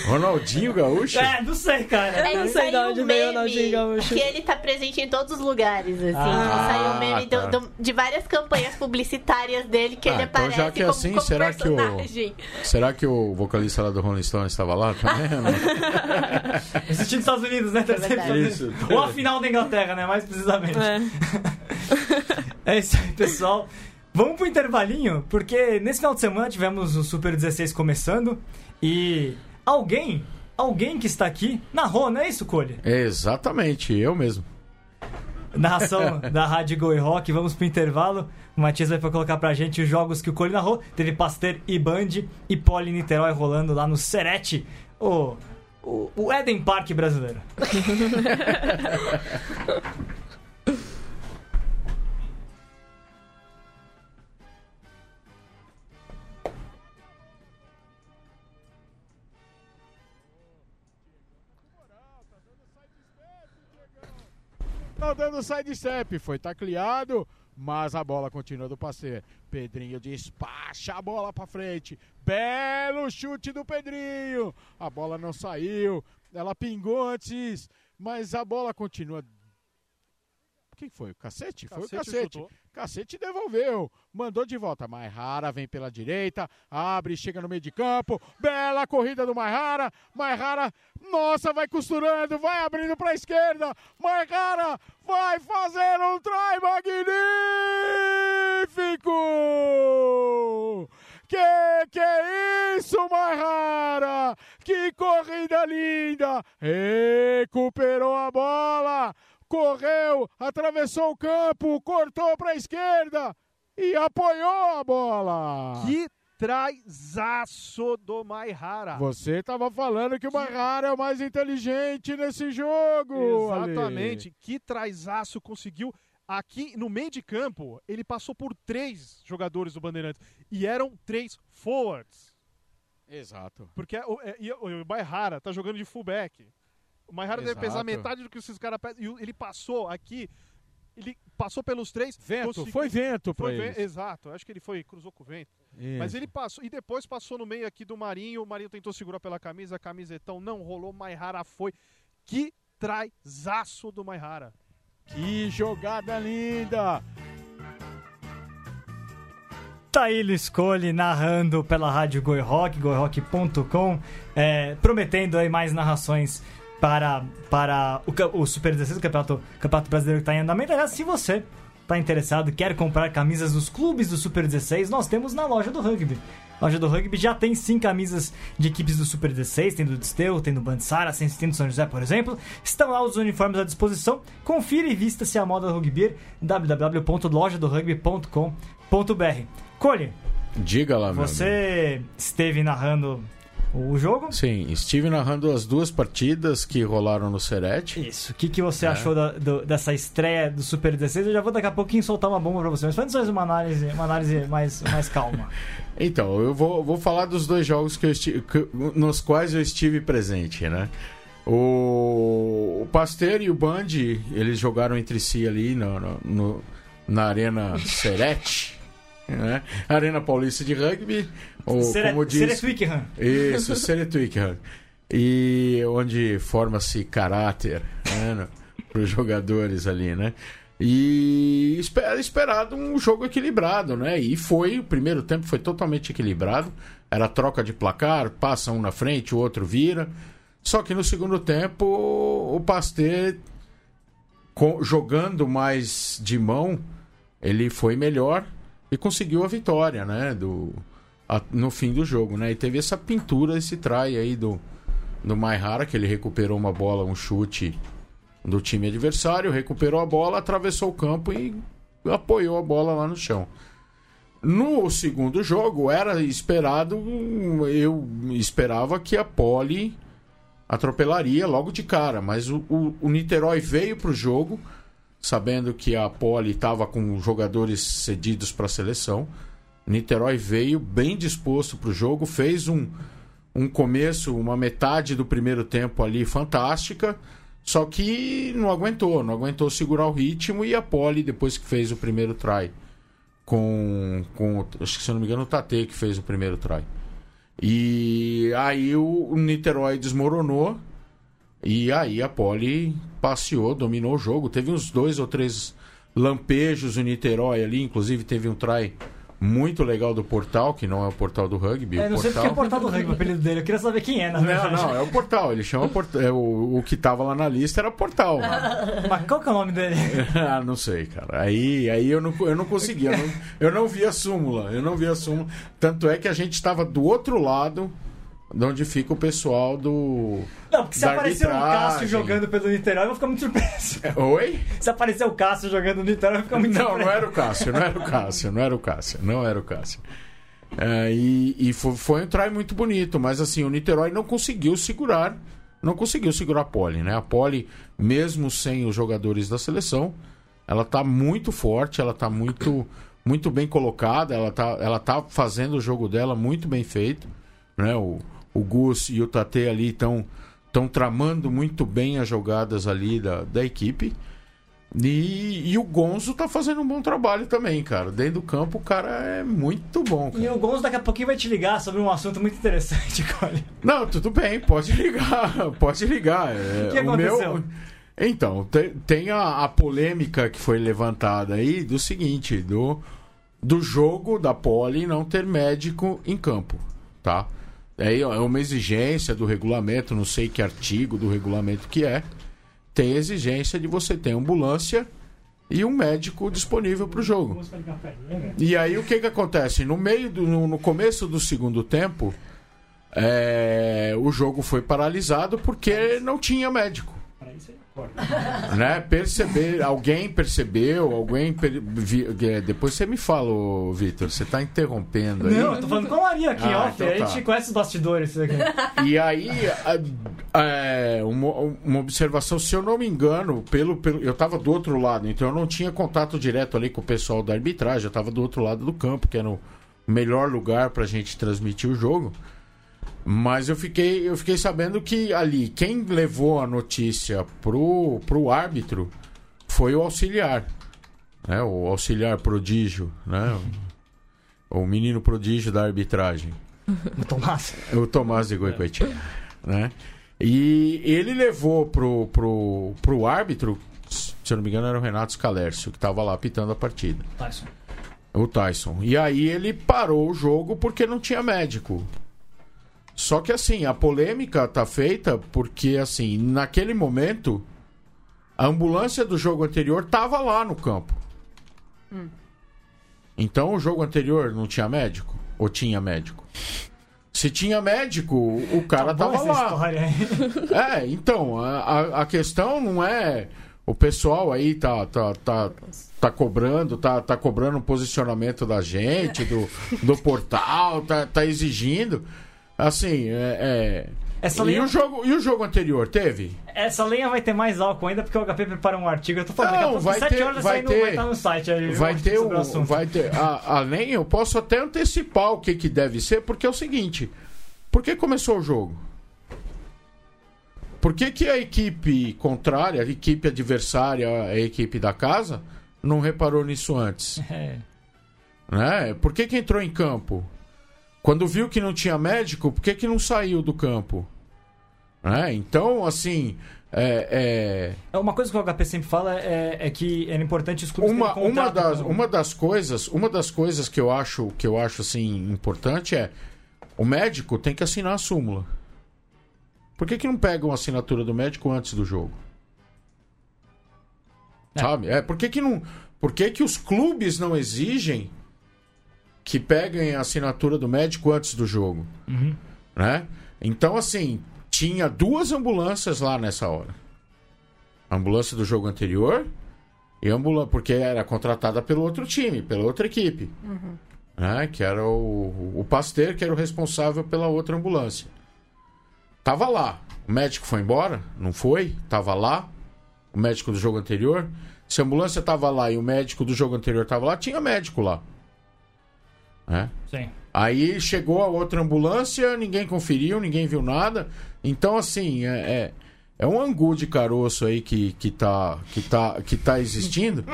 Ronaldinho Gaúcho? É, não sei, cara. É, eu não sei de onde veio o Ronaldinho Gaúcho. Que ele tá presente em todos os lugares, assim. Ah, saiu um meme tá. do, do, de várias campanhas publicitárias dele que ah, ele então aparece já que como, assim, como será personagem. Que o, será que o vocalista lá do Rolling Stone estava lá também? Esse time dos Estados Unidos, né? É isso. Ou a final da Inglaterra, né? Mais precisamente. É, é isso aí, pessoal. Vamos pro intervalinho, porque nesse final de semana tivemos o Super dezesseis começando e alguém, alguém que está aqui narrou, não é isso, Kolle? Exatamente, eu mesmo. Narração da Rádio Go e Rock, vamos pro intervalo. O Matias vai colocar pra gente os jogos que o Kolle narrou. Teve Pasteur e Band e Poli Niterói rolando lá no Serete, o, o, o Eden Park brasileiro. Tá dando side step, foi tacleado, mas a bola continua do Pasteur. Pedrinho despacha a bola pra frente, belo chute do Pedrinho, a bola não saiu, ela pingou antes, mas a bola continua. Quem foi? O Cacete? Foi o Cacete. Chutou. Cacete devolveu, mandou de volta. Maihara vem pela direita, abre, chega no meio de campo, bela corrida do Maihara, Maihara, nossa, vai costurando, vai abrindo para a esquerda, Maihara vai fazer um try magnífico! Que que é isso, Maihara? Que corrida linda! Recuperou a bola! Correu, atravessou o campo, cortou para a esquerda e apoiou a bola. Que traizaço do Maihara. Você tava falando que o Maihara é o mais inteligente nesse jogo. Exatamente, Ale. Que traizaço conseguiu. Aqui no meio de campo, ele passou por três jogadores do Bandeirantes e eram três forwards. Exato. Porque o, o, o Maihara tá jogando de fullback. O Maihara deve pesar metade do que esses caras pesam. E ele passou aqui, ele passou pelos três. Vento, conseguiu... foi vento pra foi eles. Vento, exato, acho que ele foi, cruzou com o vento. Isso. Mas ele passou, e depois passou no meio aqui do Marinho, o Marinho tentou segurar pela camisa, camisetão não rolou, Maihara foi. Que traizaço do Maihara. Que jogada linda! Tá aí Luis Kolle narrando pela rádio Go e Rock, go e rock ponto com, é, prometendo aí mais narrações para, para o, o Super dezesseis, o campeonato, campeonato brasileiro que está em andamento. Aliás, se você está interessado, quer comprar camisas dos clubes do Super dezesseis, nós temos na loja do Rugby. A loja do Rugby já tem sim camisas de equipes do Super dezesseis, tem do Desteu, tem do Bandsara, tem do São José, por exemplo. Estão lá os uniformes à disposição. Confira e vista se a moda rugby, w w w ponto loja do rugby ponto com ponto b r. Kolle, diga lá, você meu amigo. Esteve narrando o jogo. Sim, estive narrando as duas partidas que rolaram no Serete. Isso, o que, que você é. achou da, do, dessa estreia do Super dezesseis? Eu já vou daqui a pouquinho soltar uma bomba pra você, mas antes faz uma análise, uma análise mais, mais calma. Então, eu vou, vou falar dos dois jogos que eu estive, que, nos quais eu estive presente, né? O, o Pasteur e o Band, eles jogaram entre si ali no, no, no, na Arena Serete. Né? Arena Paulista de Rugby, ou Sere, como diz... Serete-Wickham. Isso, Serete-Wickham. E onde forma-se caráter, né, para os jogadores ali, né? E esper, esperado um jogo equilibrado, né? E foi, o primeiro tempo foi totalmente equilibrado. Era troca de placar, passa um na frente, o outro vira. Só que no segundo tempo, o Pasteur, com, jogando mais de mão, ele foi melhor e conseguiu a vitória, né, do, a, no fim do jogo, né, e teve essa pintura, esse try aí do, do Maihara, que ele recuperou uma bola, um chute do time adversário, recuperou a bola, atravessou o campo e apoiou a bola lá no chão. No segundo jogo, era esperado, eu esperava que a Poli atropelaria logo de cara, mas o, o, o Niterói veio pro jogo, sabendo que a Poli estava com jogadores cedidos para a seleção. Niterói veio bem disposto para o jogo, fez um, um começo, uma metade do primeiro tempo ali fantástica, só que não aguentou, não aguentou segurar o ritmo, e a Poli, depois que fez o primeiro try, com, com acho que, se eu não me engano, o Tate que fez o primeiro try, e aí o, o Niterói desmoronou. E aí a Poli passeou, dominou o jogo. Teve uns dois ou três lampejos o Niterói ali. Inclusive teve um try muito legal do Portal, que não é o Portal do Rugby. É, o não portal... sei porque é o Portal do Rugby, o apelido dele. Eu queria saber quem é, na verdade. Não, não, é o Portal. Ele chama Portal. É, o, o que tava lá na lista era Portal. Mano. Mas qual que é o nome dele? Ah, não sei, cara. Aí, aí eu não, eu não consegui. Eu não, eu não vi a súmula. Eu não vi a súmula. Tanto é que a gente estava do outro lado, de onde fica o pessoal do... Não, porque se aparecer o Cássio jogando pelo Niterói, eu vou ficar muito surpreso. Oi? Se aparecer o Cássio jogando no Niterói, eu vou ficar muito não, surpreso. Não, não era o Cássio, não era o Cássio, não era o Cássio, não era o Cássio. É, e e foi, foi um try muito bonito, mas assim, o Niterói não conseguiu segurar, não conseguiu segurar a Poli, né? A Poli, mesmo sem os jogadores da seleção, ela tá muito forte, ela tá muito, muito bem colocada, ela tá, ela tá fazendo o jogo dela muito bem feito, né? O... O Gus e o Tate ali estão tramando muito bem as jogadas ali da, da equipe. E, e o Gonzo tá fazendo um bom trabalho também, cara. Dentro do campo o cara é muito bom, cara. E o Gonzo daqui a pouquinho vai te ligar sobre um assunto muito interessante, Cole. Não, tudo bem, pode ligar. Pode ligar. É, o que aconteceu? O meu... Então, tem, tem a, a polêmica que foi levantada aí do seguinte, do, do jogo da Poli não ter médico em campo, tá? É uma exigência do regulamento, não sei que artigo do regulamento que é. Tem a exigência de você ter ambulância e um médico disponível para o jogo. E aí o que, que acontece? No, meio do, no começo do segundo tempo, é, o jogo foi paralisado porque não tinha médico. Né? Perceber, alguém percebeu, alguém per... depois você me fala, Vitor, você tá interrompendo aí. Não, eu tô falando com a Maria aqui, ah, ó, então a gente tá. Conhece os bastidores aqui. E aí é, uma, uma observação, se eu não me engano, pelo, pelo, eu tava do outro lado, então eu não tinha contato direto ali com o pessoal da arbitragem, eu tava do outro lado do campo, que era o melhor lugar pra gente transmitir o jogo. Mas eu fiquei, eu fiquei sabendo que ali, quem levou a notícia pro, pro árbitro foi o auxiliar, né? O auxiliar prodígio, né? O, o menino prodígio da arbitragem. O Tomás. O Tomás de Goicoechea, né? E ele levou pro, pro, pro árbitro, se eu não me engano era o Renato Scalércio, que estava lá apitando a partida. Tyson. O Tyson. E aí ele parou o jogo porque não tinha médico. Só que assim, a polêmica tá feita porque assim, naquele momento a ambulância do jogo anterior tava lá no campo. Hum. Então o jogo anterior não tinha médico? Ou tinha médico? Se tinha médico, o cara tá tava lá. História, é, então, a, a questão não é... O pessoal aí tá, tá, tá, tá cobrando, tá, tá cobrando um posicionamento da gente, do, do portal, tá, tá exigindo... Assim, é... é... Essa linha... e, o jogo, e o jogo anterior, teve? Essa lenha vai ter mais álcool ainda, porque o H P prepara um artigo. Eu tô falando, não, vai ter, horas vai, ter, no, vai estar no site. Aí, vai ter, o, o vai ter a, a lenha, eu posso até antecipar o que, que deve ser, porque é o seguinte, por que começou o jogo? Por que, que a equipe contrária, a equipe adversária, a equipe da casa, não reparou nisso antes? É. Né? Por que, que entrou em campo? Quando viu que não tinha médico, por que que não saiu do campo? É, então, assim... É, é... Uma coisa que o H P sempre fala é, é que era importante os clubes uma, terem contato, uma das, com... uma das coisas, uma das coisas que eu acho, que eu acho assim, importante é o médico tem que assinar a súmula. Por que que não pegam a assinatura do médico antes do jogo? É. Sabe? É, por que que não, por que que os clubes não exigem que peguem a assinatura do médico antes do jogo, uhum. né? Então, assim, tinha duas ambulâncias lá nessa hora. A ambulância do jogo anterior e a ambulância, porque era contratada pelo outro time, pela outra equipe, uhum. né? Que era o, o Pasteur, que era o responsável pela outra ambulância. Tava lá. O médico foi embora? Não foi. Tava lá. O médico do jogo anterior. Se a ambulância tava lá e o médico do jogo anterior tava lá, tinha médico lá. É. Sim. Aí chegou a outra ambulância, ninguém conferiu, ninguém viu nada. Então, assim, é, é, é um angu de caroço aí que, que, tá, que, tá, que tá existindo.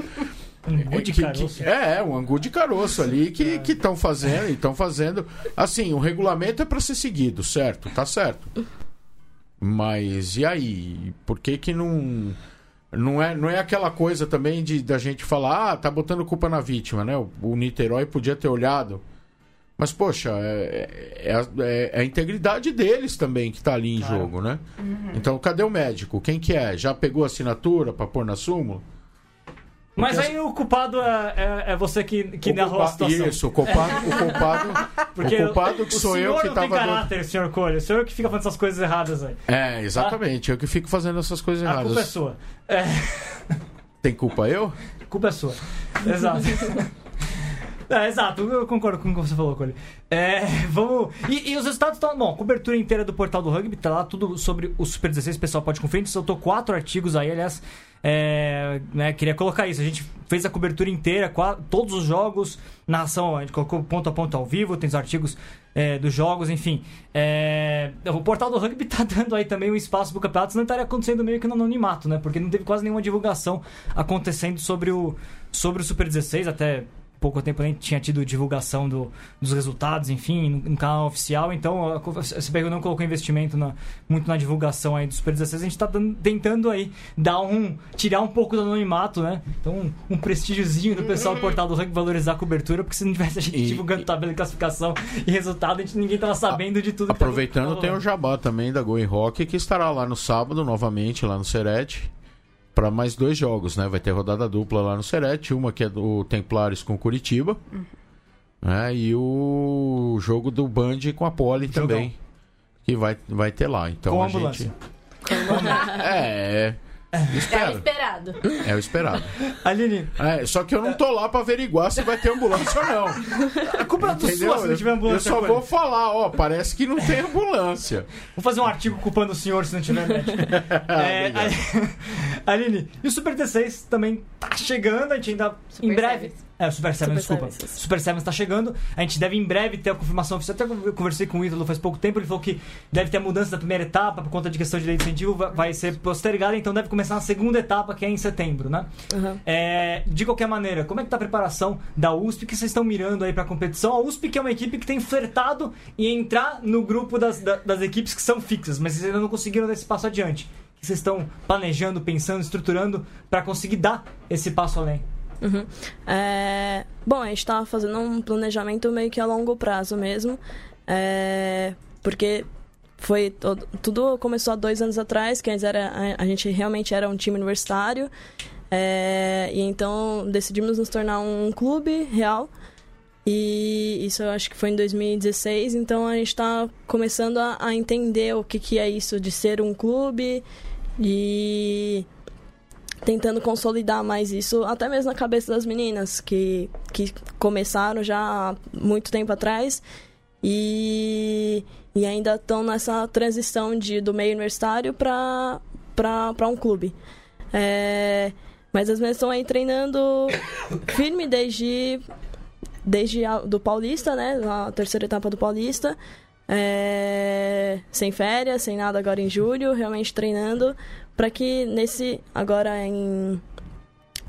Angu de que, caroço? Que, é, é, um angu de caroço ali que estão fazendo, estão fazendo. Assim, o regulamento é para ser seguido, certo? Tá certo. Mas e aí? Por que que não... Não é, não é aquela coisa também de da gente falar, ah, tá botando culpa na vítima, né? O, o Niterói podia ter olhado. Mas, poxa, é, é, é, é a integridade deles também que tá ali em claro. Jogo, né? Uhum. Então, cadê o médico? Quem que é? Já pegou a assinatura pra pôr na súmula? Porque mas aí o culpado é, é, é você que, que narrou a situação. Isso, o culpado, o culpado, o culpado que o sou eu que estava... O senhor não tem caráter, do... senhor Kolle. O senhor que fica fazendo essas coisas erradas aí. É, exatamente. Tá? Eu que fico fazendo essas coisas erradas. A culpa é sua. É... Tem culpa eu? A culpa é sua. Exato. É, exato, eu concordo com o que você falou, Kolle. É, vamos... E, e os resultados estão... Bom, cobertura inteira do Portal do Rugby, tá lá tudo sobre o Super dezesseis, o pessoal pode conferir. Soltou quatro artigos aí, aliás, é, né, queria colocar isso. A gente fez a cobertura inteira, quatro, todos os jogos, narração, a gente colocou ponto a ponto ao vivo, tem os artigos é, dos jogos, enfim. É, o Portal do Rugby tá dando aí também um espaço pro campeonato, senão estaria acontecendo meio que no anonimato, né? Porque não teve quase nenhuma divulgação acontecendo sobre o, sobre o Super dezesseis, até... pouco tempo nem tinha tido divulgação do, dos resultados, enfim, no, no canal oficial. Então, se pegou não colocou investimento na, muito na divulgação aí do Super dezesseis, a gente tá dando, tentando aí dar um, tirar um pouco do anonimato, né? Então, um, um prestígiozinho do pessoal do Portal do Rugby valorizar a cobertura, porque se não tivesse a gente e, divulgando tabela de classificação e resultado, a gente, ninguém tava sabendo a, de tudo. Aproveitando, que tá tem o Jabá também da Go Rock, que estará lá no sábado, novamente, lá no Serete. Para mais dois jogos, né? Vai ter rodada dupla lá no Serete, uma que é do Templários com Curitiba, uhum. né? E o jogo do Band com a Poli Jogão. Também, que vai, vai ter lá. Então, com a ambulância. Gente... é, espero. É o esperado. É o esperado. Aline. É, só que eu não tô lá para averiguar se vai ter ambulância ou não. A culpa é do senhor se não tiver ambulância. Eu só vou falar, ó, parece que não tem ambulância. Vou fazer um artigo culpando o senhor se não tiver médico. É, Aline, e o Super dezesseis também tá chegando, a gente ainda Super em breve... Service. É, o Super sete, desculpa. Services. Super sete tá chegando, a gente deve em breve ter a confirmação oficial. Até eu conversei com o Ítalo faz pouco tempo, ele falou que deve ter a mudança da primeira etapa por conta de questão de lei de incentivo, vai ser postergada, então deve começar na segunda etapa, que é em setembro, né? Uhum. É, de qualquer maneira, como é que tá a preparação da U S P? O que vocês estão mirando aí pra competição? A U S P que é uma equipe que tem flertado e entrar no grupo das, das, das equipes que são fixas, mas vocês ainda não conseguiram dar esse passo adiante. O que vocês estão planejando, pensando, estruturando para conseguir dar esse passo além? Uhum. É... Bom, a gente está fazendo um planejamento meio que a longo prazo mesmo, é... porque foi todo... tudo começou há dois anos atrás, que era... a gente realmente era um time universitário, é... e então decidimos nos tornar um clube real, e isso eu acho que foi em dois mil e dezesseis, então a gente está começando a... a entender o que, que é isso de ser um clube e... tentando consolidar mais isso, até mesmo na cabeça das meninas, que, que começaram já há muito tempo atrás. e, e ainda estão nessa transição de, do meio universitário para para um clube. É, mas as meninas estão aí treinando firme desde, desde a, do Paulista, né? A terceira etapa do Paulista. É, sem férias, sem nada agora em julho, realmente treinando para que nesse, agora em,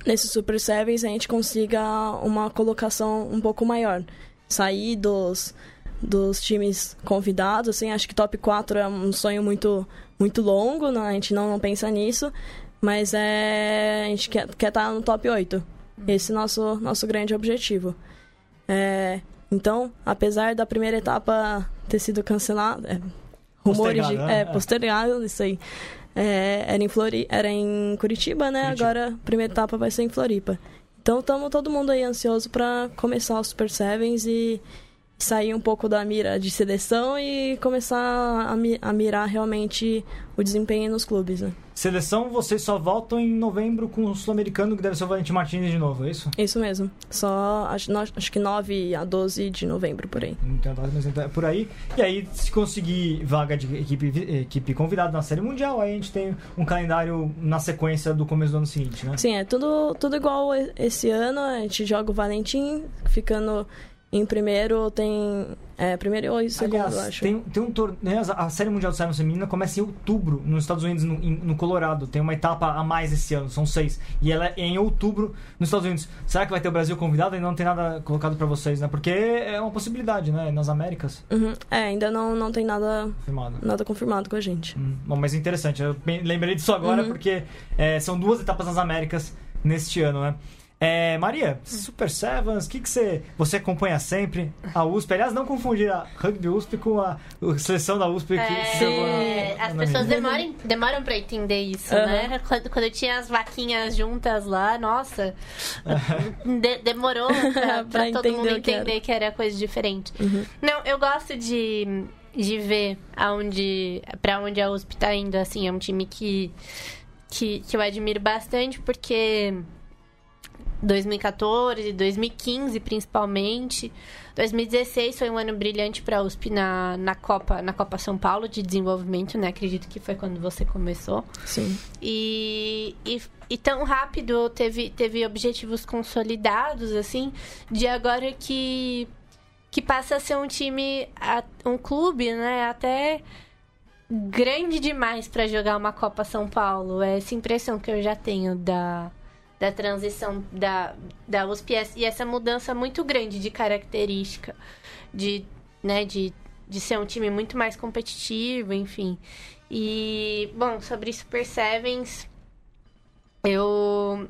nesse Super Sevens a gente consiga uma colocação um pouco maior. Sair dos, dos times convidados, assim, acho que top quatro é um sonho muito, muito longo, né? A gente não, não pensa nisso, mas é, a gente quer, quer estar no top oito. Esse é o nosso, nosso grande objetivo. É, então, apesar da primeira etapa ter sido cancelada, é, rumores postergado, de, né? é, postergado, isso aí. É, era, em Flori, era em Curitiba, né? Curitiba. Agora a primeira etapa vai ser em Floripa. Então, estamos todo mundo aí ansioso para começar o Super Sevens e sair um pouco da mira de seleção e começar a, mi- a mirar realmente o desempenho nos clubes, né? Seleção, vocês só voltam em novembro com o Sul-Americano, que deve ser o Valente Martins de novo, é isso? Isso mesmo. Só, acho, acho que nove a doze de novembro, por aí. Então, por aí. E aí, se conseguir vaga de equipe, equipe convidada na Série Mundial, aí a gente tem um calendário na sequência do começo do ano seguinte, né? Sim, é tudo, tudo igual esse ano. A gente joga o Valentim, ficando... Em primeiro tem... É, primeiro e segundo, aliás, eu acho. Tem, tem um torneio... A Série Mundial de Sevens Feminina começa em outubro, nos Estados Unidos, no, em, no Colorado. Tem uma etapa a mais esse ano, são seis. E ela é em outubro, nos Estados Unidos. Será que vai ter o Brasil convidado? Ainda não tem nada colocado pra vocês, né? Porque é uma possibilidade, né? Nas Américas. Uhum. É, ainda não, não tem nada confirmado. nada confirmado com a gente. Hum. Bom, mas interessante. Eu lembrei disso agora, uhum. porque é, são duas etapas nas Américas neste ano, né? É, Maria, Super Sevens, o que, que você, você acompanha sempre? A U S P, aliás, não confundir a Rugby U S P com a, a seleção da U S P que é, chegou a, as pessoas demoram, demoram pra entender isso, uhum. né? Quando, quando eu tinha as vaquinhas juntas lá, nossa, uhum. de, demorou pra, pra, pra todo mundo entender que era, que era coisa diferente. Uhum. Não, eu gosto de, de ver aonde, pra onde a U S P tá indo, assim, é um time que, que, que eu admiro bastante, porque... dois mil e catorze, dois mil e quinze principalmente. dois mil e dezesseis foi um ano brilhante para a U S P na, na, Copa, na Copa São Paulo de desenvolvimento, né? Acredito que foi quando você começou. Sim. E, e, e tão rápido teve, teve objetivos consolidados, assim, de agora que, que passa a ser um time, um clube, né? Até... grande demais para jogar uma Copa São Paulo. É essa impressão que eu já tenho da... da transição da, da U S P e essa mudança muito grande de característica, de, né, de, de ser um time muito mais competitivo, enfim. E, bom, sobre Super Sevens, eu,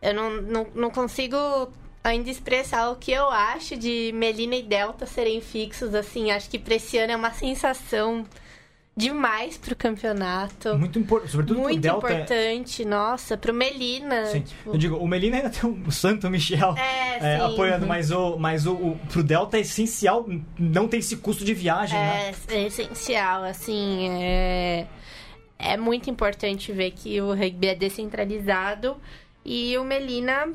eu não, não, não consigo ainda expressar o que eu acho de Melina e Delta serem fixos, assim, acho que para esse ano é uma sensação... demais pro campeonato. Muito importante, sobretudo muito pro Delta. Muito importante, é... nossa, pro Melina. Sim. Tipo... Eu digo, o Melina ainda tem o Santo Michel é, é, apoiando, uhum. mas, o, mas o, o, pro Delta é essencial, não tem esse custo de viagem, é, né? É essencial, assim, é... é muito importante ver que o rugby é descentralizado e o Melina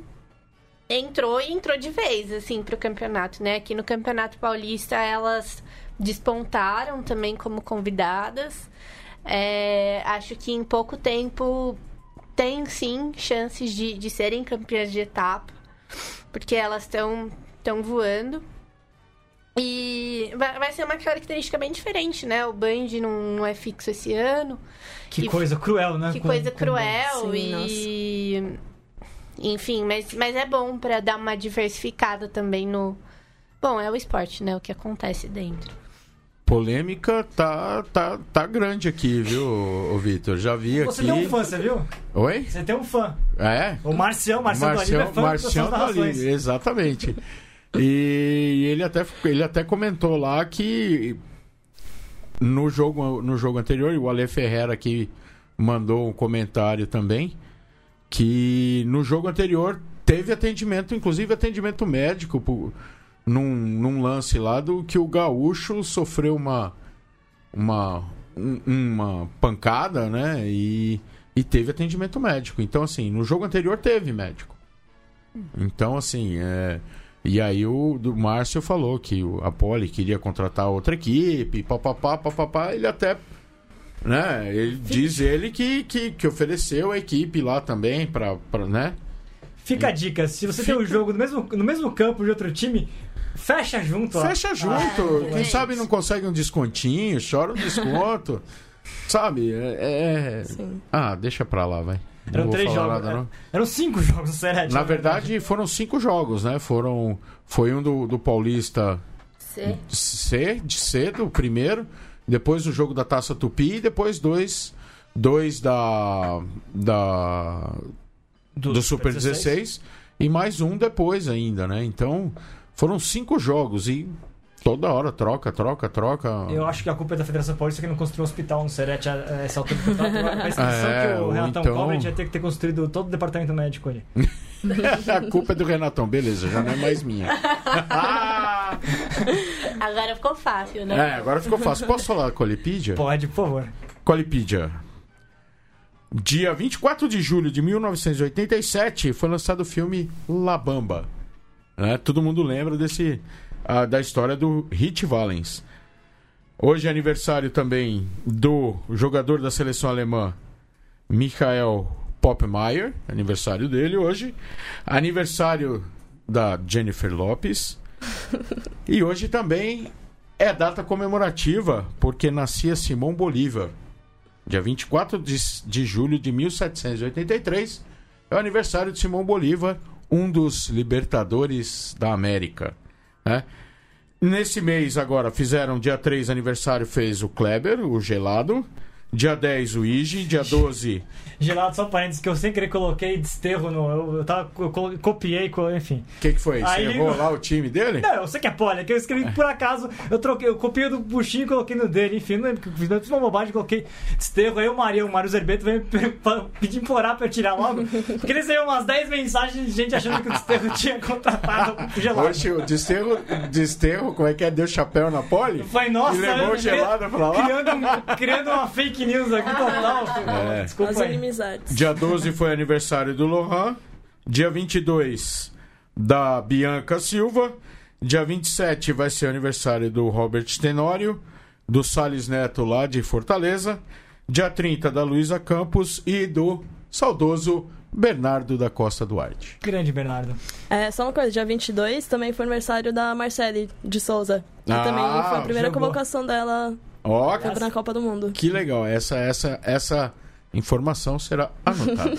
entrou e entrou de vez, assim, pro campeonato, né? Aqui no Campeonato Paulista, elas... despontaram também como convidadas. É, acho que em pouco tempo tem sim chances de, de serem campeãs de etapa, porque elas estão estão voando. E vai, vai ser uma característica bem diferente, né? O Band não, não é fixo esse ano. Que e, coisa cruel, né? Que com, coisa cruel com... e... Sim, enfim, mas, mas é bom para dar uma diversificada também no... Bom, é o esporte, né? O que acontece dentro. Polêmica tá, tá, tá grande aqui, viu, Vitor? Já vi você aqui... Você tem um fã, você viu? Oi? Você tem um fã. É? O Marcião, Marcião, Marcião do Alive é fã Marcião do Marcião do Alive, exatamente. E ele até, ele até comentou lá que no jogo, no jogo anterior, o Ale Ferreira aqui mandou um comentário também, que no jogo anterior teve atendimento, inclusive atendimento médico, por... Num, num lance lá do que o gaúcho sofreu uma, uma, um, uma pancada, né? E, e teve atendimento médico. Então, assim, no jogo anterior teve médico. Então, assim, é, E aí o do Márcio falou que a Poli queria contratar outra equipe, papapá, papapá, ele até... Né? Ele diz ele que, que, que ofereceu a equipe lá também para, né? Fica a dica, se você Fica... tem um jogo no mesmo, no mesmo campo de outro time, fecha junto. Ó. Fecha junto, ah, quem é sabe não consegue um descontinho, chora um desconto, sabe? É... Ah, deixa pra lá, vai. Não Eram três jogos. Nada, não. Eram cinco jogos, Serete. Na verdade, foram cinco jogos, né? Foram... Foi um do, do Paulista C. C, de cedo, o primeiro. Depois o jogo da Taça Tupi e depois dois, dois da, da do, do Super dezesseis e mais um depois ainda, né? Então foram cinco jogos e toda hora troca, troca, troca. Eu acho que a culpa é da Federação Paulista que não construiu um hospital no Serete a, a essa altura do hospital. Mas é, que o Renatão então... Cobre ia ter que ter construído todo o departamento médico ali. A culpa é do Renatão, beleza, já não é mais minha. Ah! Agora ficou fácil, né? É, agora ficou fácil. Posso falar Colipídia? Pode, por favor. Colipídia. Dia vinte e quatro de julho de mil novecentos e oitenta e sete foi lançado o filme La Bamba. Né? Todo mundo lembra desse, uh, da história do Rit Valens. Hoje é aniversário também do jogador da seleção alemã, Michael Poppmeier, aniversário dele hoje. Aniversário da Jennifer Lopez. E hoje também é data comemorativa, porque nascia Simão Bolívar. Dia vinte e quatro de, de julho de mil setecentos e oitenta e três é o aniversário de Simão Bolívar, um dos libertadores da América, né? Nesse mês agora fizeram, dia três aniversário fez o Kleber, o Gelado. Dia dez o Ige, dia doze Gelado, só parênteses, que eu sem querer coloquei desterro no... Eu, eu, tava, eu colo, copiei, co, enfim. O que que foi? Você errou lá o time dele? Não, eu sei que é Poli, é que eu escrevi por acaso, eu troquei, eu copiei do buchinho e coloquei no dele, enfim, não lembro que eu fiz, fiz uma bobagem, coloquei desterro, aí o Maria, o Mário Zerbeto veio pedir, implorar pra eu tirar logo, porque eles iam umas dez mensagens de gente achando que o desterro tinha contratado o Gelado. Oxe, o desterro, desterro, como é que é? Deu chapéu na Poli? Foi, nossa, e levou o Gelado pra lá? Criando, criando uma fake que news aqui total. É. Desculpa. As inimizades. Dia doze foi aniversário do Lohan. Dia vinte e dois da Bianca Silva. Dia vinte e sete vai ser aniversário do Robert Tenório, do Salles Neto lá de Fortaleza. Dia trinta da Luísa Campos e do saudoso Bernardo da Costa Duarte. Grande Bernardo. É, só uma coisa, dia vinte e dois também foi aniversário da Marcele de Souza. Que ah, também foi a primeira jogou. Convocação dela. Ó, oh, que... na Copa do Mundo. Que legal, essa, essa, essa informação será anotada.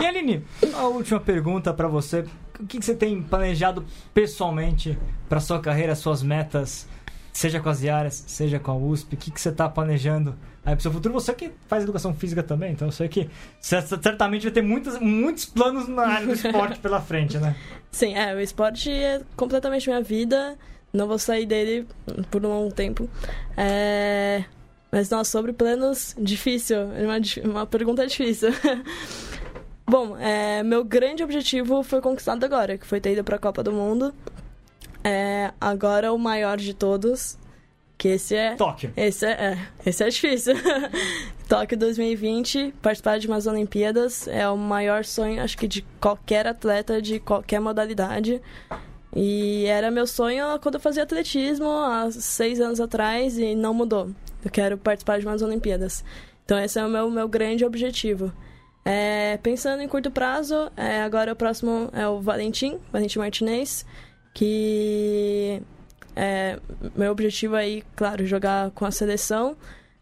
E Aline, a última pergunta pra você. O que você tem planejado pessoalmente pra sua carreira, suas metas, seja com as Yaras, seja com a U S P? O que você tá planejando aí pro seu futuro? Você que faz educação física também, então eu sei que você certamente vai ter muitos, muitos planos na área do esporte pela frente, né? Sim, é, o esporte é completamente minha vida. Não vou sair dele por um longo tempo. É... Mas, nossa, sobre planos, difícil. Uma, uma pergunta difícil. Bom, é... meu grande objetivo foi conquistado agora, que foi ter ido para a Copa do Mundo. É... Agora o maior de todos, que esse é... Tóquio. Esse é, é... Esse é difícil. Tóquio dois mil e vinte, participar de umas Olimpíadas, é o maior sonho, acho que, de qualquer atleta, de qualquer modalidade. E era meu sonho quando eu fazia atletismo, há seis anos atrás, e não mudou. Eu quero participar de umas Olimpíadas. Então esse é o meu, meu grande objetivo. É, pensando em curto prazo, é, agora o próximo é o Valentim, Valentim Martinez, que é, meu objetivo é, claro, jogar com a seleção,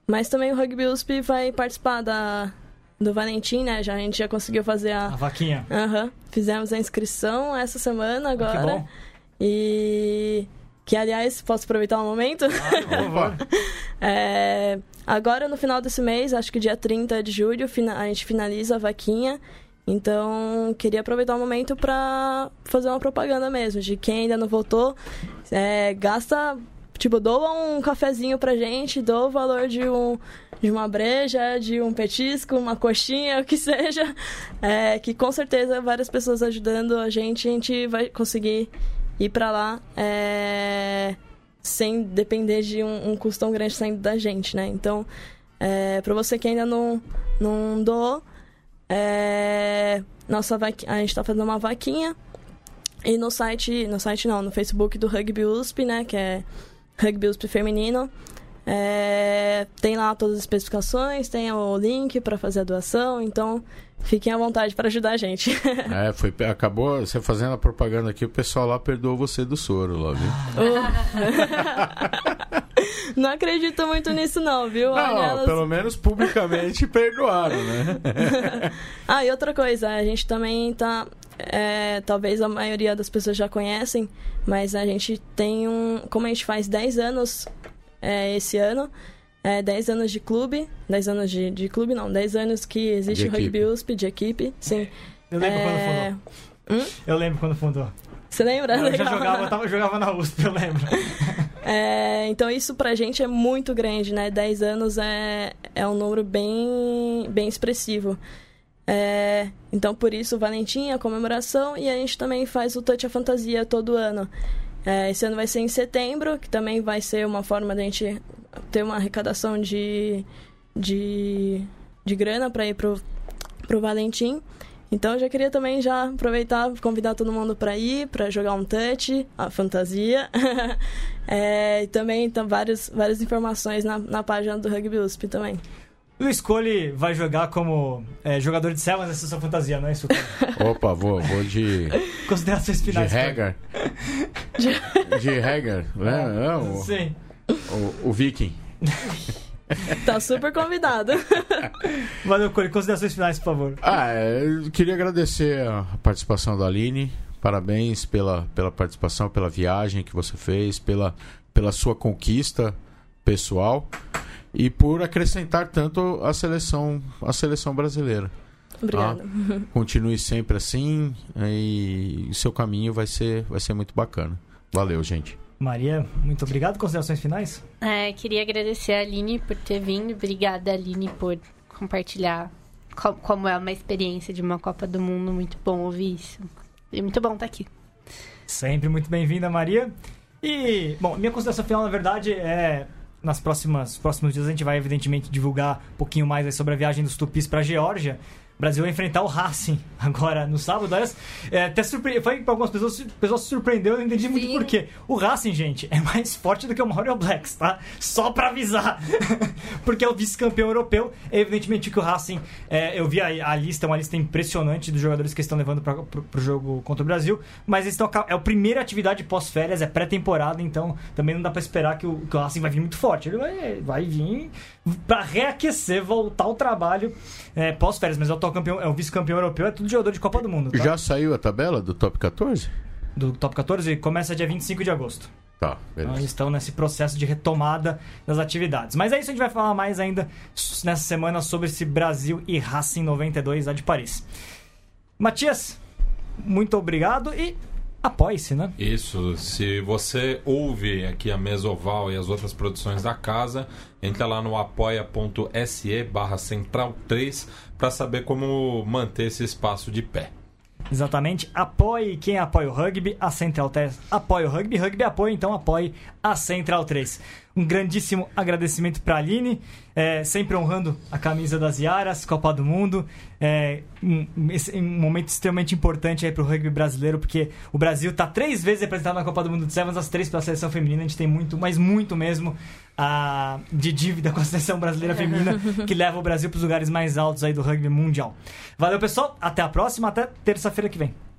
mas também o Rugby U S P vai participar da... do Valentim, né? Já, a gente já conseguiu fazer a... A vaquinha. Aham. Uhum. Fizemos a inscrição essa semana agora. Ah, que bom. E... Que, aliás, posso aproveitar um momento? Ah, é... Agora, no final desse mês, acho que dia trinta de julho, a gente finaliza a vaquinha. Então, queria aproveitar o momento para fazer uma propaganda mesmo. De quem ainda não votou, é... gasta... Tipo, doa um cafezinho pra gente, doa o valor de, um, de uma breja, de um petisco, uma coxinha, o que seja. É, que com certeza várias pessoas ajudando a gente, a gente vai conseguir ir pra lá é, sem depender de um, um custo tão grande saindo da gente, né? Então, é, pra você que ainda não, não doou, é, nossa vaqui... a gente tá fazendo uma vaquinha. E no site, no site não, no Facebook do Rugby U S P, né, que é Rugby U S P Feminino, é, tem lá todas as especificações, tem o link para fazer a doação, então fiquem à vontade para ajudar a gente. É, foi, acabou você fazendo a propaganda aqui, o pessoal lá perdoou você do soro lá, viu? Oh. Não acredito muito nisso não, viu? Não, elas... pelo menos publicamente perdoaram, né? Ah, e outra coisa, a gente também tá... É, talvez a maioria das pessoas já conhecem, mas a gente tem um... Como a gente faz dez anos é, esse ano, é, dez anos de clube, dez anos de, de clube não, dez anos que existe o Rugby U S P, de equipe, sim. Eu lembro é... quando fundou. Hum? Eu lembro quando fundou. Você lembra? Eu já jogava, eu tava, jogava na U S P, eu lembro. É, então isso pra gente é muito grande, né? dez anos é, é um número bem, bem expressivo. É, então por isso o Valentim, a comemoração, e a gente também faz o Touch a Fantasia todo ano. É, esse ano vai ser em setembro, que também vai ser uma forma da gente ter uma arrecadação de, de, de grana pra ir pro, pro Valentim. Então eu já queria também já aproveitar, convidar todo mundo para ir, para jogar um touch, a fantasia. É, e também então, várias, várias informações na, na página do Rugby U S P também. Luis Kolle vai jogar como é, jogador de Sevens nessa sua fantasia, não é isso? Opa, vou, vou de... Considerações finais. De Hagar. De Hagar, né? Não, o, sim. O, o Viking. Tá super convidado. Valeu, Kolle. Considerações finais, por favor. Ah, eu queria agradecer a participação da Aline. Parabéns pela, pela participação, pela viagem que você fez, pela, pela sua conquista pessoal e por acrescentar tanto a seleção, a seleção brasileira. Obrigada. Ah, continue sempre assim e o seu caminho vai ser, vai ser muito bacana. Valeu, gente. Maria, muito obrigado. Considerações finais? É, queria agradecer a Aline por ter vindo. Obrigada, Aline, por compartilhar co- como é uma experiência de uma Copa do Mundo. Muito bom ouvir isso. E muito bom estar aqui. Sempre muito bem-vinda, Maria. E, bom, minha consideração final, na verdade, é... Nas próximas, próximos dias a gente vai, evidentemente, divulgar um pouquinho mais sobre a viagem dos Tupis para a Geórgia. O Brasil vai enfrentar o Racing agora no sábado. É, até surpre... Foi para algumas pessoas, o pessoal se surpreendeu, eu não entendi, sim, muito por quê. O Racing, gente, é mais forte do que o Maori All Blacks, tá? Só para avisar. Porque é o vice-campeão europeu. É evidentemente que o Racing, é, eu vi a, a lista, uma lista impressionante dos jogadores que estão levando para o jogo contra o Brasil. Mas eles estão, é a primeira atividade pós-férias, é pré-temporada, então também não dá para esperar que o, que o Racing vai vir muito forte. Ele vai, vai vir para reaquecer, voltar ao trabalho é, pós-férias, mas eu tô campeão, é o vice-campeão europeu, é tudo jogador de Copa do Mundo, tá? Já saiu a tabela do top catorze? Do top catorze começa dia vinte e cinco de agosto. Tá, beleza. Então, estão nesse processo de retomada das atividades. Mas é isso, a gente vai falar mais ainda nessa semana sobre esse Brasil e Racing noventa e dois lá de Paris. Matias, muito obrigado e apoie-se, né? Isso, se você ouve aqui a Mesa Oval e as outras produções da casa, entra lá no apoia.se barra Central três para saber como manter esse espaço de pé. Exatamente, apoie quem apoia o rugby, a Central três apoia o rugby, rugby apoia, então apoie a Central três. Um grandíssimo agradecimento para a Aline, é, sempre honrando a camisa das Yaras, Copa do Mundo, é, um, um momento extremamente importante para o rugby brasileiro, porque o Brasil está três vezes representado na Copa do Mundo de Sevens, as três pela seleção feminina, a gente tem muito, mas muito mesmo a, de dívida com a seleção brasileira feminina, que leva o Brasil para os lugares mais altos aí do rugby mundial. Valeu, pessoal, até a próxima, até terça-feira que vem.